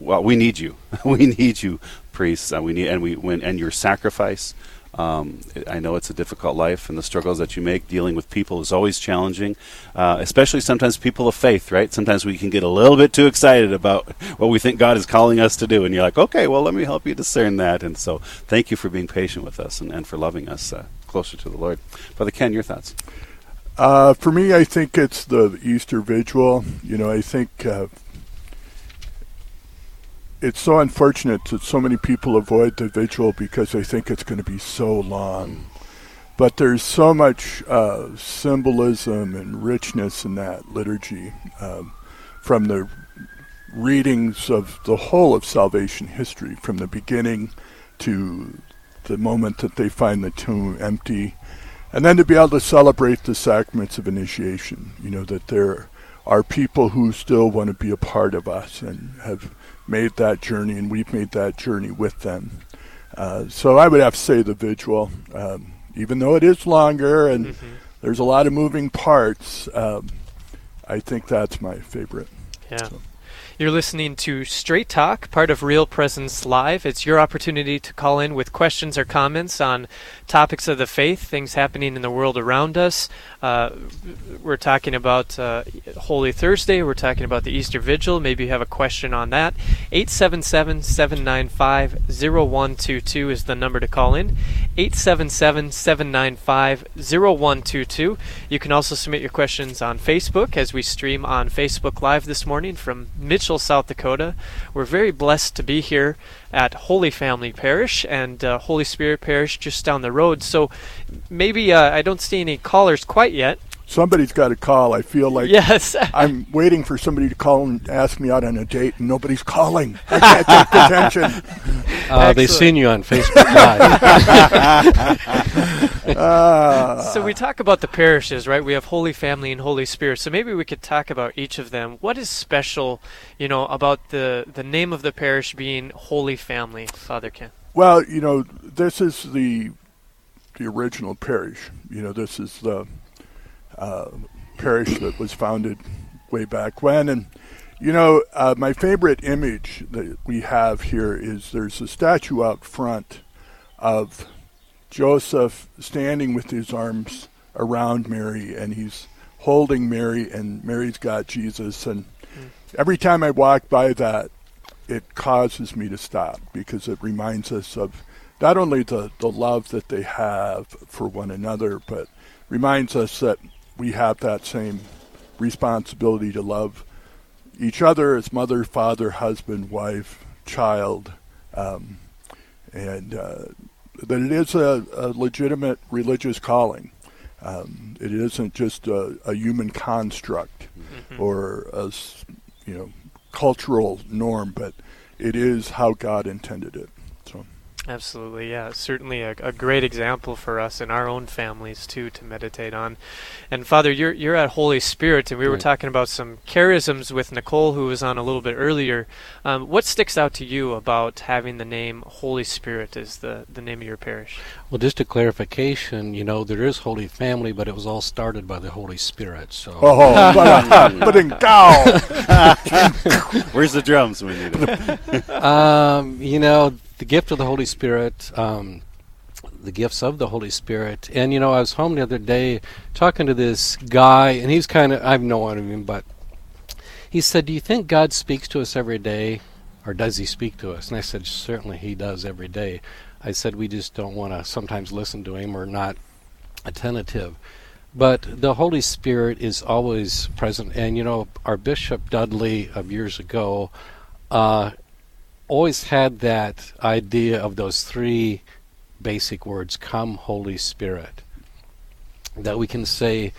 well, we need you. We need you, priests, and we need and we when and your sacrifice. Um, I know it's a difficult life, and the struggles that you make dealing with people is always challenging, uh, especially sometimes people of faith, right? Sometimes we can get a little bit too excited about what we think God is calling us to do, and you're like, okay, well, let me help you discern that. And so thank you for being patient with us and, and for loving us uh, closer to the Lord. Brother Ken, your thoughts? Uh, for me, I think it's the Easter Vigil. You know, I think uh, it's so unfortunate that so many people avoid the Vigil because they think it's going to be so long. But there's so much uh, symbolism and richness in that liturgy, um, from the readings of the whole of salvation history, from the beginning to the moment that they find the tomb empty. And then to be able to celebrate the sacraments of initiation, you know, that there are people who still want to be a part of us and have made that journey, and we've made that journey with them. Uh, so I would have to say the Vigil, um, even though it is longer and mm-hmm. there's a lot of moving parts, um, I think that's my favorite. Yeah. So. You're listening to Straight Talk, part of Real Presence Live. It's your opportunity to call in with questions or comments on topics of the faith, things happening in the world around us. Uh, we're talking about uh, Holy Thursday. We're talking about the Easter Vigil. Maybe you have a question on that. eight seven seven, seven nine five, zero one two two is the number to call in. eight seven seven, seven nine five, zero one two two. You can also submit your questions on Facebook as we stream on Facebook Live this morning from Mitchell, South Dakota. We're very blessed to be here at Holy Family Parish and uh, Holy Spirit Parish just down the road. So maybe uh, I don't see any callers quite yet. Somebody's got to call. I feel like yes. I'm waiting for somebody to call and ask me out on a date, and nobody's calling. I can't take attention. Uh, they've seen you on Facebook Live. uh. So we talk about the parishes, right? We have Holy Family and Holy Spirit. So maybe we could talk about each of them. What is special, you know, about the, the name of the parish being Holy Family, Father Ken? Well, you know, this is the the original parish. You know, this is the... Uh, parish that was founded way back when. And you know, uh, my favorite image that we have here is there's a statue out front of Joseph standing with his arms around Mary, and he's holding Mary, and Mary's got Jesus. And every time I walk by that, it causes me to stop, because it reminds us of not only the, the love that they have for one another, but reminds us that we have that same responsibility to love each other as mother, father, husband, wife, child, um, and uh, that it is a, a legitimate religious calling. Um, it isn't just a, a human construct mm-hmm. or a you know cultural norm, but it is how God intended it. So, absolutely, yeah, certainly a, a great example for us in our own families too to meditate on. And Father, you're you're at Holy Spirit, and we were right. talking about some charisms with Nicole, who was on a little bit earlier. Um, what sticks out to you about having the name Holy Spirit as the the name of your parish? Well, just a clarification, you know, there is Holy Family, but it was all started by the Holy Spirit. So, oh, but in where's the drums when we need them? Um, you know, the gift of the Holy Spirit, um, the gifts of the Holy Spirit, and you know, I was home the other day talking to this guy, and he's kind of—I have no idea him, but he said, "Do you think God speaks to us every day, or does He speak to us?" And I said, "Certainly, He does every day." I said, we just don't want to sometimes listen to him or not attentive. But the Holy Spirit is always present. And, you know, our Bishop Dudley of years ago uh, always had that idea of those three basic words, come Holy Spirit, that we can say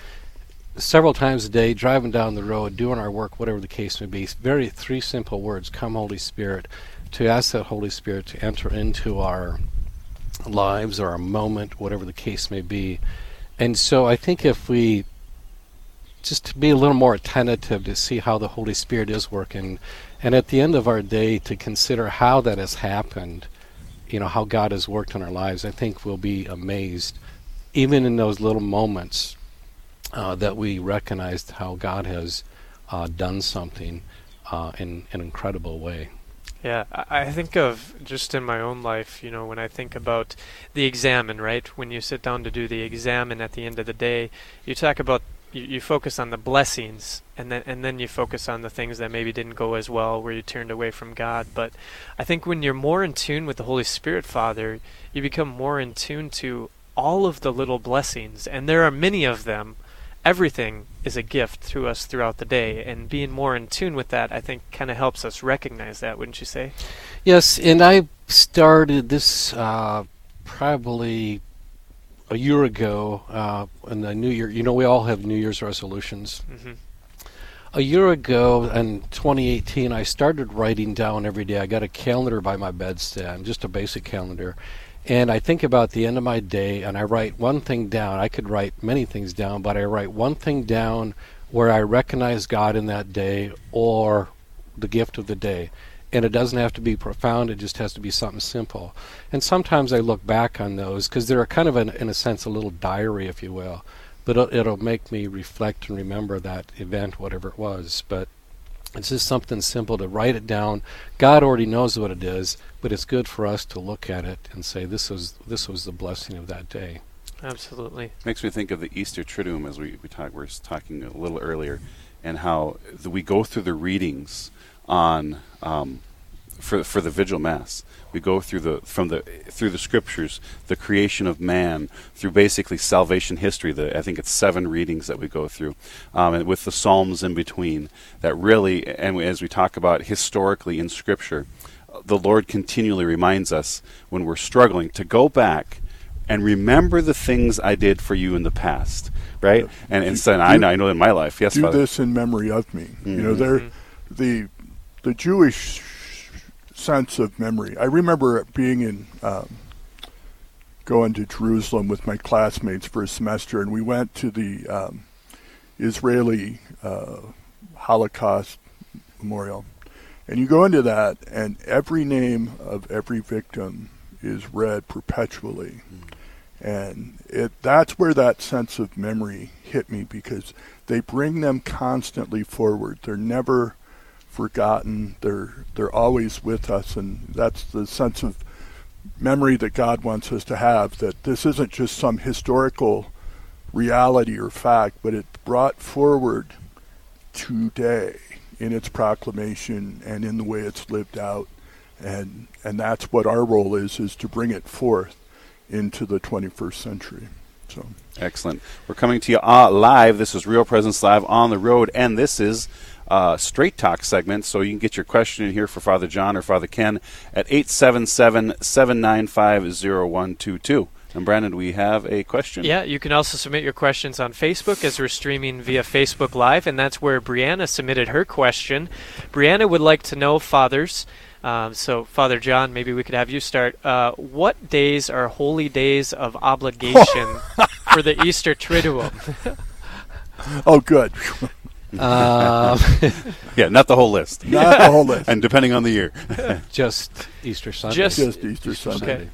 several times a day, driving down the road, doing our work, whatever the case may be. Very three simple words, come Holy Spirit, to ask that Holy Spirit to enter into our lives or our moment, whatever the case may be. And so I think if we just to be a little more attentive to see how the Holy Spirit is working, and at the end of our day to consider how that has happened, you know, how God has worked in our lives, I think we'll be amazed, even in those little moments uh, that we recognized how God has uh, done something uh, in an incredible way. Yeah, I think of just in my own life, you know, when I think about the examen, right? When you sit down to do the examen at the end of the day, you talk about, you, you focus on the blessings, and then and then you focus on the things that maybe didn't go as well, where you turned away from God. But I think when you're more in tune with the Holy Spirit, Father, you become more in tune to all of the little blessings, and there are many of them. Everything is a gift to us throughout the day, and being more in tune with that, I think, kind of helps us recognize that, wouldn't you say? Yes, and I started this uh, probably a year ago uh, in the New Year. You know, we all have New Year's resolutions. Mm-hmm. A year ago in twenty eighteen, I started writing down every day. I got a calendar by my bedstand, just a basic calendar. And I think about the end of my day, and I write one thing down. I could write many things down, but I write one thing down where I recognize God in that day or the gift of the day. And it doesn't have to be profound. It just has to be something simple. And sometimes I look back on those because they're kind of, an, in a sense, a little diary, if you will. But it'll, it'll make me reflect and remember that event, whatever it was. But it's just something simple to write it down. God already knows what it is, but it's good for us to look at it and say, this was this was the blessing of that day. Absolutely. Makes me think of the Esther Triduum, as we, we talk, were talking a little earlier, and how the, we go through the readings on um, for for the Vigil Mass. We go through the from the through the scriptures, the creation of man, through basically salvation history. The I think it's seven readings that we go through, um, and with the Psalms in between. That really, and we, as we talk about historically in Scripture, the Lord continually reminds us when we're struggling to go back and remember the things I did for you in the past, right? Yeah. And and so I know I know in my life, yes, do Father. This in memory of me. Mm-hmm. You know, they're the the Jewish sense of memory. I remember being in, um, going to Jerusalem with my classmates for a semester, and we went to the um, Israeli uh, Holocaust Memorial. And you go into that, and every name of every victim is read perpetually. Mm. And it that's where that sense of memory hit me, because they bring them constantly forward. They're never forgotten. They're they're always with us, and that's the sense of memory that God wants us to have, that this isn't just some historical reality or fact, but it's brought forward today in its proclamation and in the way it's lived out, and and that's what our role is is to bring it forth into the twenty-first century. So excellent. We're coming to you uh, live. This is Real Presence Live on the road, and this is uh, Straight Talk segment. So you can get your question in here for Father John or Father Ken at eight seven seven, seven nine five, zero one two two. And Brandon, we have a question. Yeah, you can also submit your questions on Facebook as we're streaming via Facebook Live, and that's where Brianna submitted her question. Brianna would like to know, fathers, um, so Father John, maybe we could have you start. Uh, what days are holy days of obligation for the Easter Triduum? Oh, good. Uh, yeah, not the whole list. Not the whole list. And depending on the year. Just Easter Sunday. Just, Just Easter Sunday. Okay.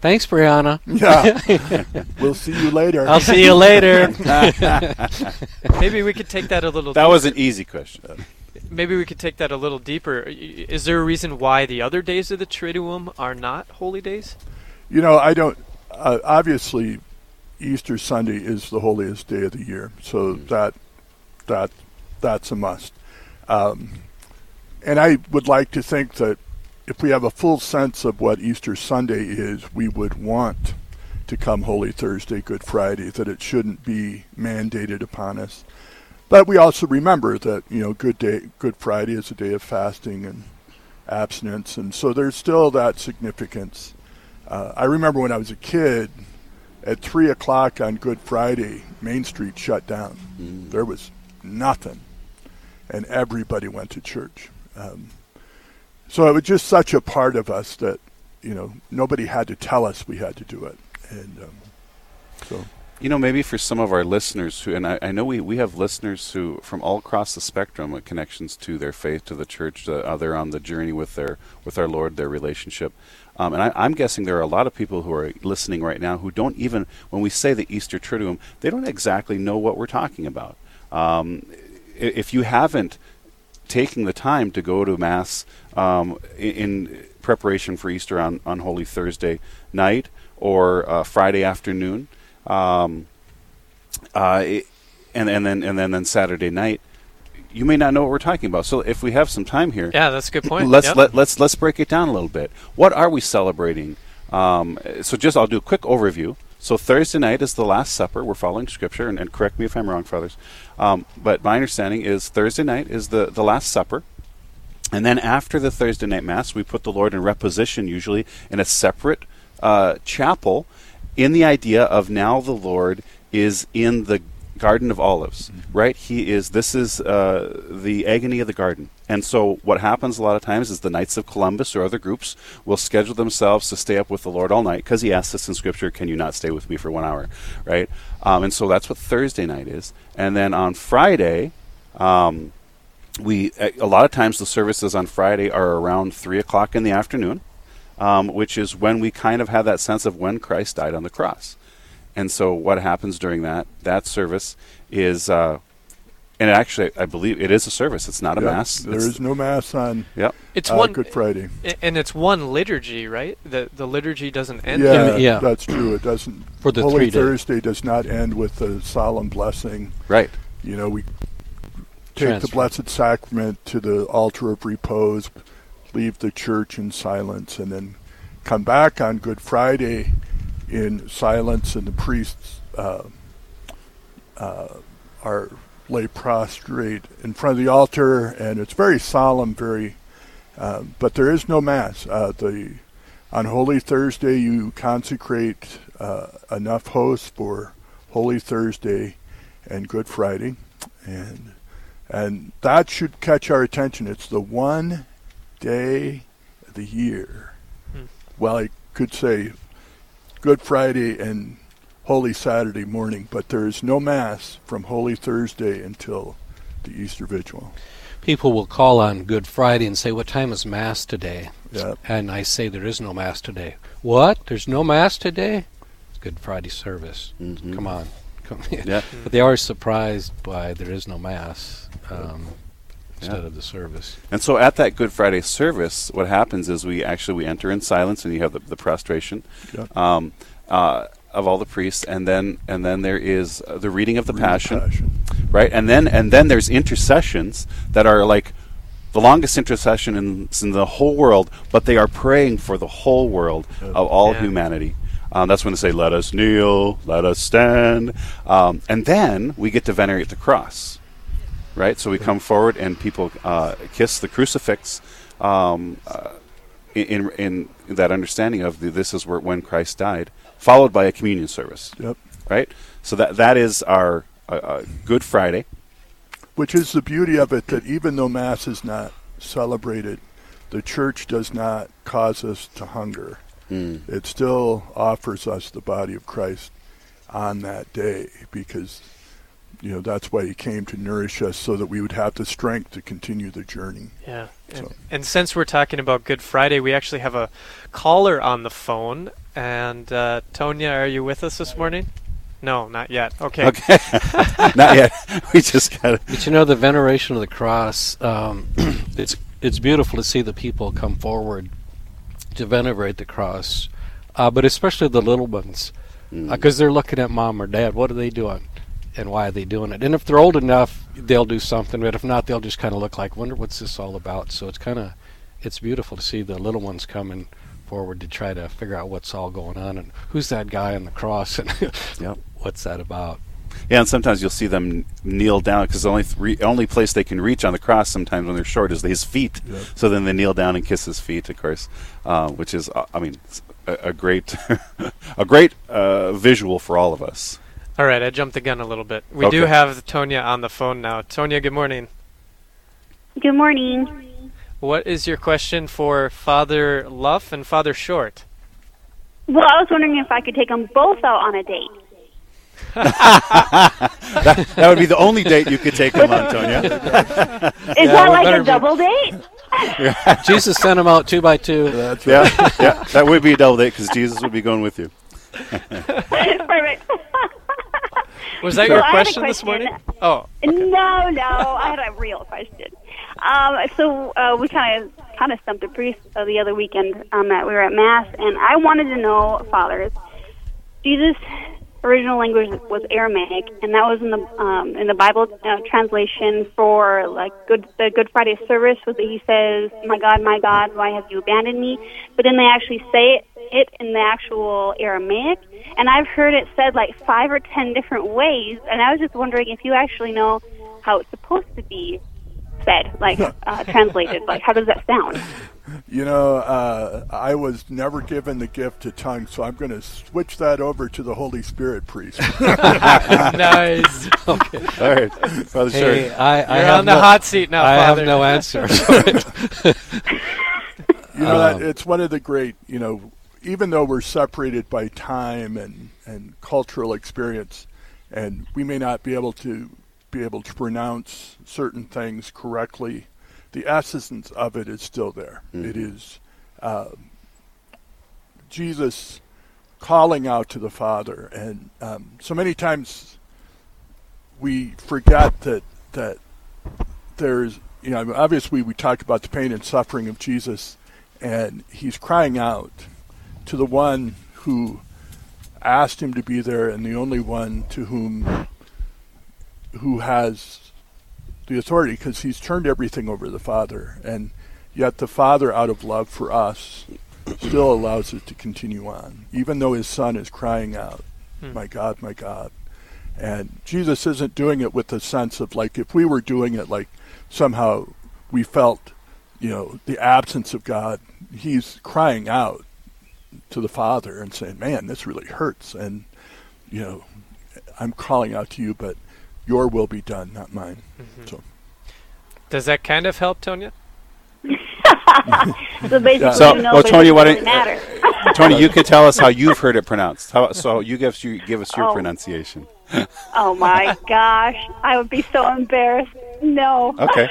Thanks, Brianna. Yeah. We'll see you later. I'll see you later. Maybe we could take that a little that deeper. That was an easy question. Maybe we could take that a little deeper. Is there a reason why the other days of the Triduum are not holy days? You know, I don't... Uh, obviously, Easter Sunday is the holiest day of the year, so mm-hmm. that that that's a must. Um, and I would like to think that if we have a full sense of what Easter Sunday is, we would want to come Holy Thursday, Good Friday, that it shouldn't be mandated upon us. But we also remember that, you know, Good Day, Good Friday is a day of fasting and abstinence, and so there's still that significance. Uh, I remember when I was a kid, at three o'clock on Good Friday, Main Street shut down. Mm. There was nothing, and everybody went to church. Um, So it was just such a part of us that, you know, nobody had to tell us we had to do it. And um, so, you know, maybe for some of our listeners who, and I, I know we, we have listeners who from all across the spectrum with connections to their faith, to the church, uh, uh, they're on the journey with their with our Lord, their relationship. Um, and I, I'm guessing there are a lot of people who are listening right now who don't even, when we say the Easter Triduum, they don't exactly know what we're talking about. Um, if you haven't taking the time to go to Mass um, in, in preparation for Easter on, on Holy Thursday night or uh, Friday afternoon, um, uh, it, and, and then and then, then Saturday night, you may not know what we're talking about. So if we have some time here, yeah, that's a good point. Let's yep. let, let's let's break it down a little bit. What are we celebrating? Um, so just I'll do a quick overview. So Thursday night is the Last Supper. We're following Scripture, and, and correct me if I'm wrong, fathers. Um, but my understanding is Thursday night is the, the Last Supper. And then after the Thursday night Mass, we put the Lord in reposition, usually in a separate uh, chapel, in the idea of now the Lord is in the Garden of Olives, mm-hmm. right? He is, this is uh, the agony of the garden. And so what happens a lot of times is the Knights of Columbus or other groups will schedule themselves to stay up with the Lord all night because he asks us in Scripture, can you not stay with me for one hour, right? Um, and so that's what Thursday night is. And then on Friday, um, we a lot of times the services on Friday are around three o'clock in the afternoon, um, which is when we kind of have that sense of when Christ died on the cross. And so what happens during that that service is, uh, and actually I believe it is a service. It's not a yep, Mass. There it's is no Mass on yep. it's uh, one, Good Friday. And it's one liturgy, right? The the liturgy doesn't end. Yeah, yeah. That's true. It doesn't. For the Holy Thursday does not end with the solemn blessing. Right. You know, we take Transfer. the Blessed Sacrament to the altar of repose, leave the church in silence, and then come back on Good Friday in silence, and the priests uh, uh, are lay prostrate in front of the altar, and it's very solemn, very. Uh, but there is no Mass. Uh, the on Holy Thursday, you consecrate uh, enough hosts for Holy Thursday and Good Friday, and and that should catch our attention. It's the one day of the year. Hmm. Well, I could say Good Friday and Holy Saturday morning, but there is no Mass from Holy Thursday until the Easter Vigil. People will call on Good Friday and say, what time is Mass today? Yep. And I say, there is no Mass today. What? There's no Mass today? It's Good Friday service. Mm-hmm. Come on. Come yeah. But they are surprised by there is no Mass um, yeah. instead of the service. And so at that Good Friday service, what happens is we actually we enter in silence, and you have the, the prostration. Yeah. Um, uh, of all the priests, and then and then there is uh, the reading of the reading passion, passion, right? And then and then there's intercessions that are like the longest intercession in, in the whole world, but they are praying for the whole world of all yeah. humanity. Um, that's when they say, let us kneel, let us stand. Um, and then we get to venerate the cross, right? So we come forward and people uh, kiss the crucifix um, uh, in, in in that understanding of the, this is where when Christ died, followed by a communion service, yep. right? So that that is our uh, uh, Good Friday. Which is the beauty of it, that even though Mass is not celebrated, the Church does not cause us to hunger. Mm. It still offers us the body of Christ on that day, because, you know, that's why he came, to nourish us so that we would have the strength to continue the journey. Yeah. So. And, and since we're talking about Good Friday, we actually have a caller on the phone. And uh, Tonya, are you with us this morning? No, not yet. Okay. Okay. Not yet. We just got it. But you know, the veneration of the cross, um, it's it's beautiful to see the people come forward to venerate the cross, uh, but especially the little ones, because mm. uh, they're looking at mom or dad. What are they doing, and why are they doing it? And if they're old enough, they'll do something, but if not, they'll just kind of look like, wonder what's this all about. So it's kind of, it's beautiful to see the little ones coming forward to try to figure out what's all going on and who's that guy on the cross and yep. what's that about. Yeah, and sometimes you'll see them kneel down, because the only th- only place they can reach on the cross sometimes when they're short is his feet. Yep. So then they kneel down and kiss his feet, of course, uh, which is, uh, I mean, a, a great, a great uh, visual for all of us. All right, I jumped the gun a little bit. We okay. do have Tonya on the phone now. Tonya, good morning. Good morning. Good morning. What is your question for Father Luff and Father Short? Well, I was wondering if I could take them both out on a date. that, that would be the only date you could take them on, Tonya. Is yeah, that like a double be... date? Jesus sent them out two by two. That's right. Yeah, yeah, that would be a double date, because Jesus would be going with you. Perfect. Was that so your question, question this morning? Oh, okay. No, no, I had a real question. Um, so uh, we kind of kind of stumped a priest uh, the other weekend um, that we were at Mass, and I wanted to know, Fathers, Jesus' original language was Aramaic, and that was in the um, in the Bible uh, translation for like good the Good Friday service, was that he says, "My God, my God, why have you abandoned me?" But then they actually say it, it in the actual Aramaic, and I've heard it said like five or ten different ways, and I was just wondering if you actually know how it's supposed to be said, like uh, translated. Like, how does that sound? You know, uh, I was never given the gift of tongues, so I'm going to switch that over to the Holy Spirit priest. Nice. Okay. All right. Father hey, Short. I, I You're on no, the hot seat now, I Father. have no answer. You know, um, that, it's one of the great, you know, even though we're separated by time and, and cultural experience, and we may not be able to be able to pronounce certain things correctly, the essence of it is still there. Mm-hmm. It is uh, Jesus calling out to the Father. And um, so many times we forget that that there's, you know, obviously we talk about the pain and suffering of Jesus, and he's crying out to the one who asked him to be there and the only one to whom, who has the authority, because he's turned everything over to the Father, and yet the Father, out of love for us, still allows it to continue on, even though his son is crying out, hmm. "My God, my God." And Jesus isn't doing it with a sense of, like, if we were doing it, like, somehow we felt, you know, the absence of God. He's crying out to the Father and saying, "Man, this really hurts, and, you know, I'm calling out to you, but your will be done, not mine." Mm-hmm. So, does that kind of help, Tonya? So basically, yeah. so, you know, well, Tonya, why don't matter. uh, Tonya, you could tell us how you've heard it pronounced. How, so you give you give us your oh. pronunciation. Oh my gosh, I would be so embarrassed. No. Okay.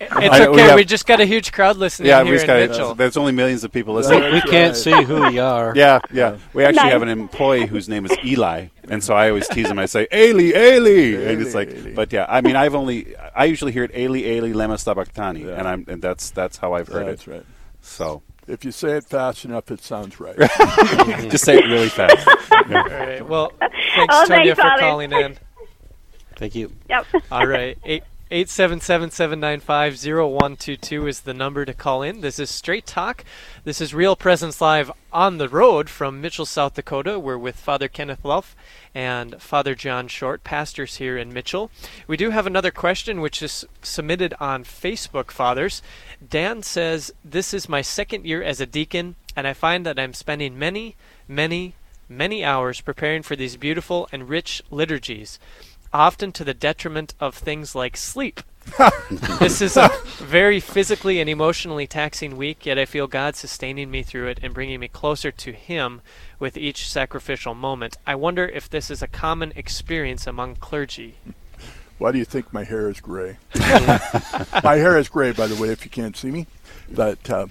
It's okay. I, we, have, we just got a huge crowd listening yeah, here in got, Mitchell. Uh, there's only millions of people listening. We, we can't see who we are. Yeah, yeah. We actually nice. have an employee whose name is Eli, and so I always tease him. I say, "Ailey, Ailey," and it's like, Ailey. But yeah, I mean, I've only, I usually hear it, "Ailey, Ailey, lema sabachthani," yeah. and I'm, and that's that's how I've heard yeah, it. That's right. So if you say it fast enough, it sounds right. Just say it really fast. Yeah. All right. Well, thanks, oh, Tonya, thanks, for Father. calling in. Thank you. Yep. All right. Eight, eight seven seven, seven nine five, zero one two two is the number to call in. This is Straight Talk. This is Real Presence Live on the road from Mitchell, South Dakota. We're with Father Kenneth Luff and Father John Short, pastors here in Mitchell. We do have another question which is submitted on Facebook, Fathers. Dan says, this is my second year as a deacon, and I find that I'm spending many, many, many hours preparing for these beautiful and rich liturgies, often to the detriment of things like sleep. This is a very physically and emotionally taxing week, yet I feel God sustaining me through it and bringing me closer to Him with each sacrificial moment. I wonder if this is a common experience among clergy. Why do you think my hair is gray? My hair is gray, by the way, if you can't see me. But uh,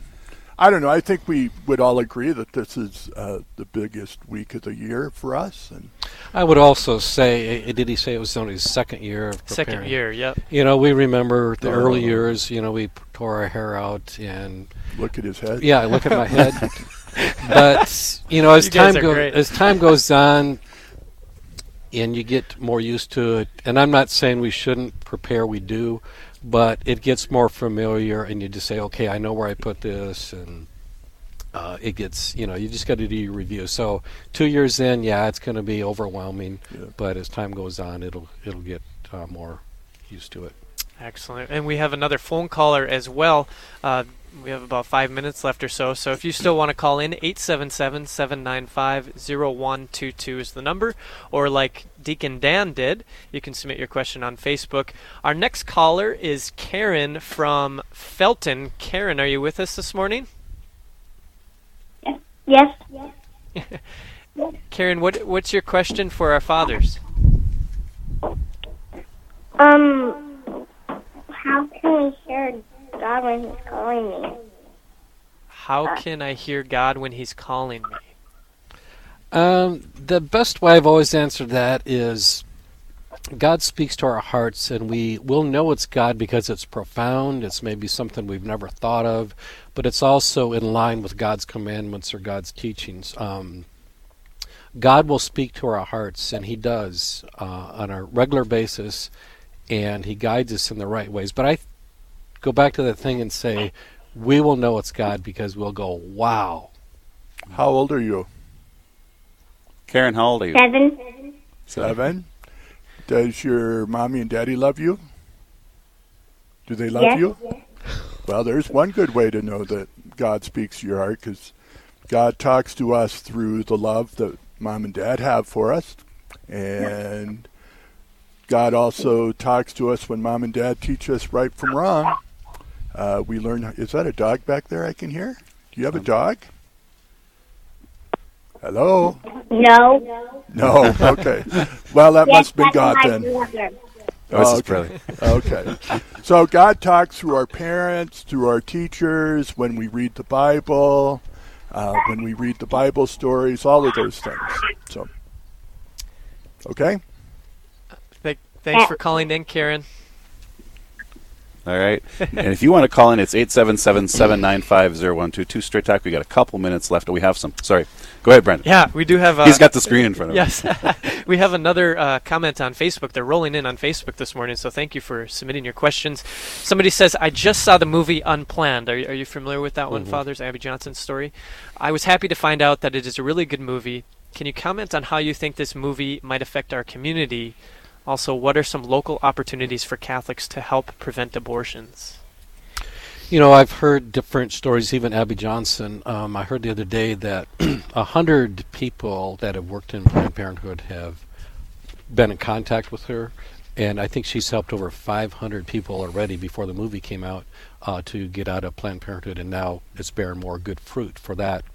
I don't know. I think we would all agree that this is uh, the biggest week of the year for us. And I would also say, uh, did he say it was only his second year of preparing? Second year, yep. You know, we remember the oh. early years, you know, we tore our hair out and... Look at his head. Yeah, look at my head. But, you know, as you time go- as time goes on and you get more used to it, and I'm not saying we shouldn't prepare, we do, but it gets more familiar and you just say, okay, I know where I put this, and uh, it gets, you know, you just got to do your review. So two years in, yeah, it's going to be overwhelming, yeah. But as time goes on, it'll it'll get uh, more used to it. Excellent. And we have another phone caller as well. Uh, we have about five minutes left or so, so if you still want to call in, eight seven seven, seven nine five, zero one two two is the number, or like Deacon Dan did, you can submit your question on Facebook. Our next caller is Karen from Felton. Karen, are you with us this morning? Yes. yes. Karen, what what's your question for our fathers? Um, how can we share God when He's calling me? How can I hear God when He's calling me? Um, the best way I've always answered that is God speaks to our hearts, and we will know it's God because it's profound. It's maybe something we've never thought of, but it's also in line with God's commandments or God's teachings. Um, God will speak to our hearts, and He does uh, on a regular basis, and He guides us in the right ways. But I th- go back to that thing and say, we will know it's God because we'll go, wow. How old are you? Karen, how old are you? Seven. Seven? Does your mommy and daddy love you? Do they love yes. you? Yes. Well, there's one good way to know that God speaks to your heart, because God talks to us through the love that mom and dad have for us. And God also talks to us when mom and dad teach us right from wrong. Uh, we learn. Is that a dog back there I can hear? Do you have a dog? Hello? No. No, okay. Well, that yes, must have been God then. Oh, okay. okay. So God talks through our parents, through our teachers, when we read the Bible, uh, when we read the Bible stories, all of those things. So, okay? Thanks for calling in, Karen. All right. And if you want to call in, it's eight seven seven, seven nine five, zero one two two. Straight Talk. We got a couple minutes left. We have some. Sorry. Go ahead, Brandon. Yeah, we do have... Uh, He's got the screen in front of yes. him. Yes. We have another uh, comment on Facebook. They're rolling in on Facebook this morning, so thank you for submitting your questions. Somebody says, I just saw the movie Unplanned. Are, are you familiar with that mm-hmm. one, Fathers? Abby Johnson's story. I was happy to find out that it is a really good movie. Can you comment on how you think this movie might affect our community? Also, what are some local opportunities for Catholics to help prevent abortions? You know, I've heard different stories, even Abby Johnson. Um, I heard the other day that one hundred people that have worked in Planned Parenthood have been in contact with her, and I think she's helped over five hundred people already before the movie came out uh, to get out of Planned Parenthood, and now it's bearing more good fruit for that.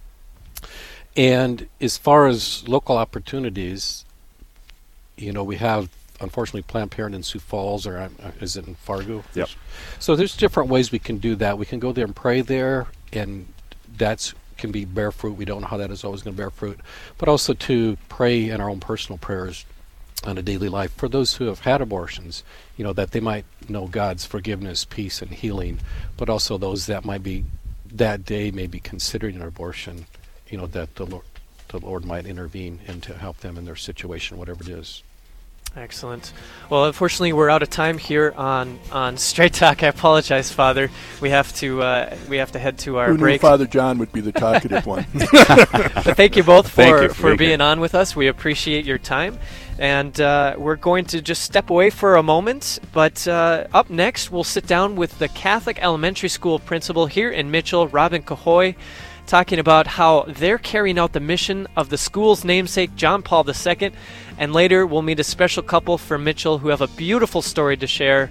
And as far as local opportunities, you know, we have unfortunately, Planned Parenthood in Sioux Falls, or is it in Fargo? Yep. So there's different ways we can do that. We can go there and pray there, and that can be bear fruit. We don't know how that is always going to bear fruit. But also to pray in our own personal prayers on a daily life for those who have had abortions, you know, that they might know God's forgiveness, peace, and healing, but also those that might be, that day may be considering an abortion, you know, that the Lord, the Lord might intervene and to help them in their situation, whatever it is. Excellent. Well, unfortunately, we're out of time here on, on Straight Talk. I apologize, Father. We have to uh, we have to head to our Who break. Knew Father John would be the talkative one. But thank you both for, you, for, for being on with us. We appreciate your time. And uh, we're going to just step away for a moment. But uh, up next, we'll sit down with the Catholic elementary school principal here in Mitchell, Robin Cahoy, talking about how they're carrying out the mission of the school's namesake, John Paul the Second. And later, we'll meet a special couple from Mitchell who have a beautiful story to share,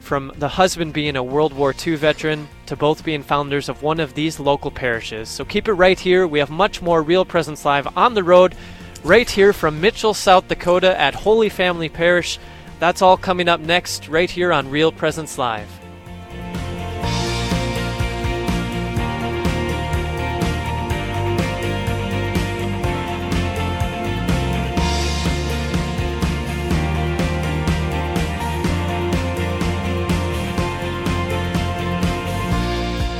from the husband being a World War Two veteran to both being founders of one of these local parishes. So keep it right here. We have much more Real Presence Live on the road right here from Mitchell, South Dakota at Holy Family Parish. That's all coming up next right here on Real Presence Live.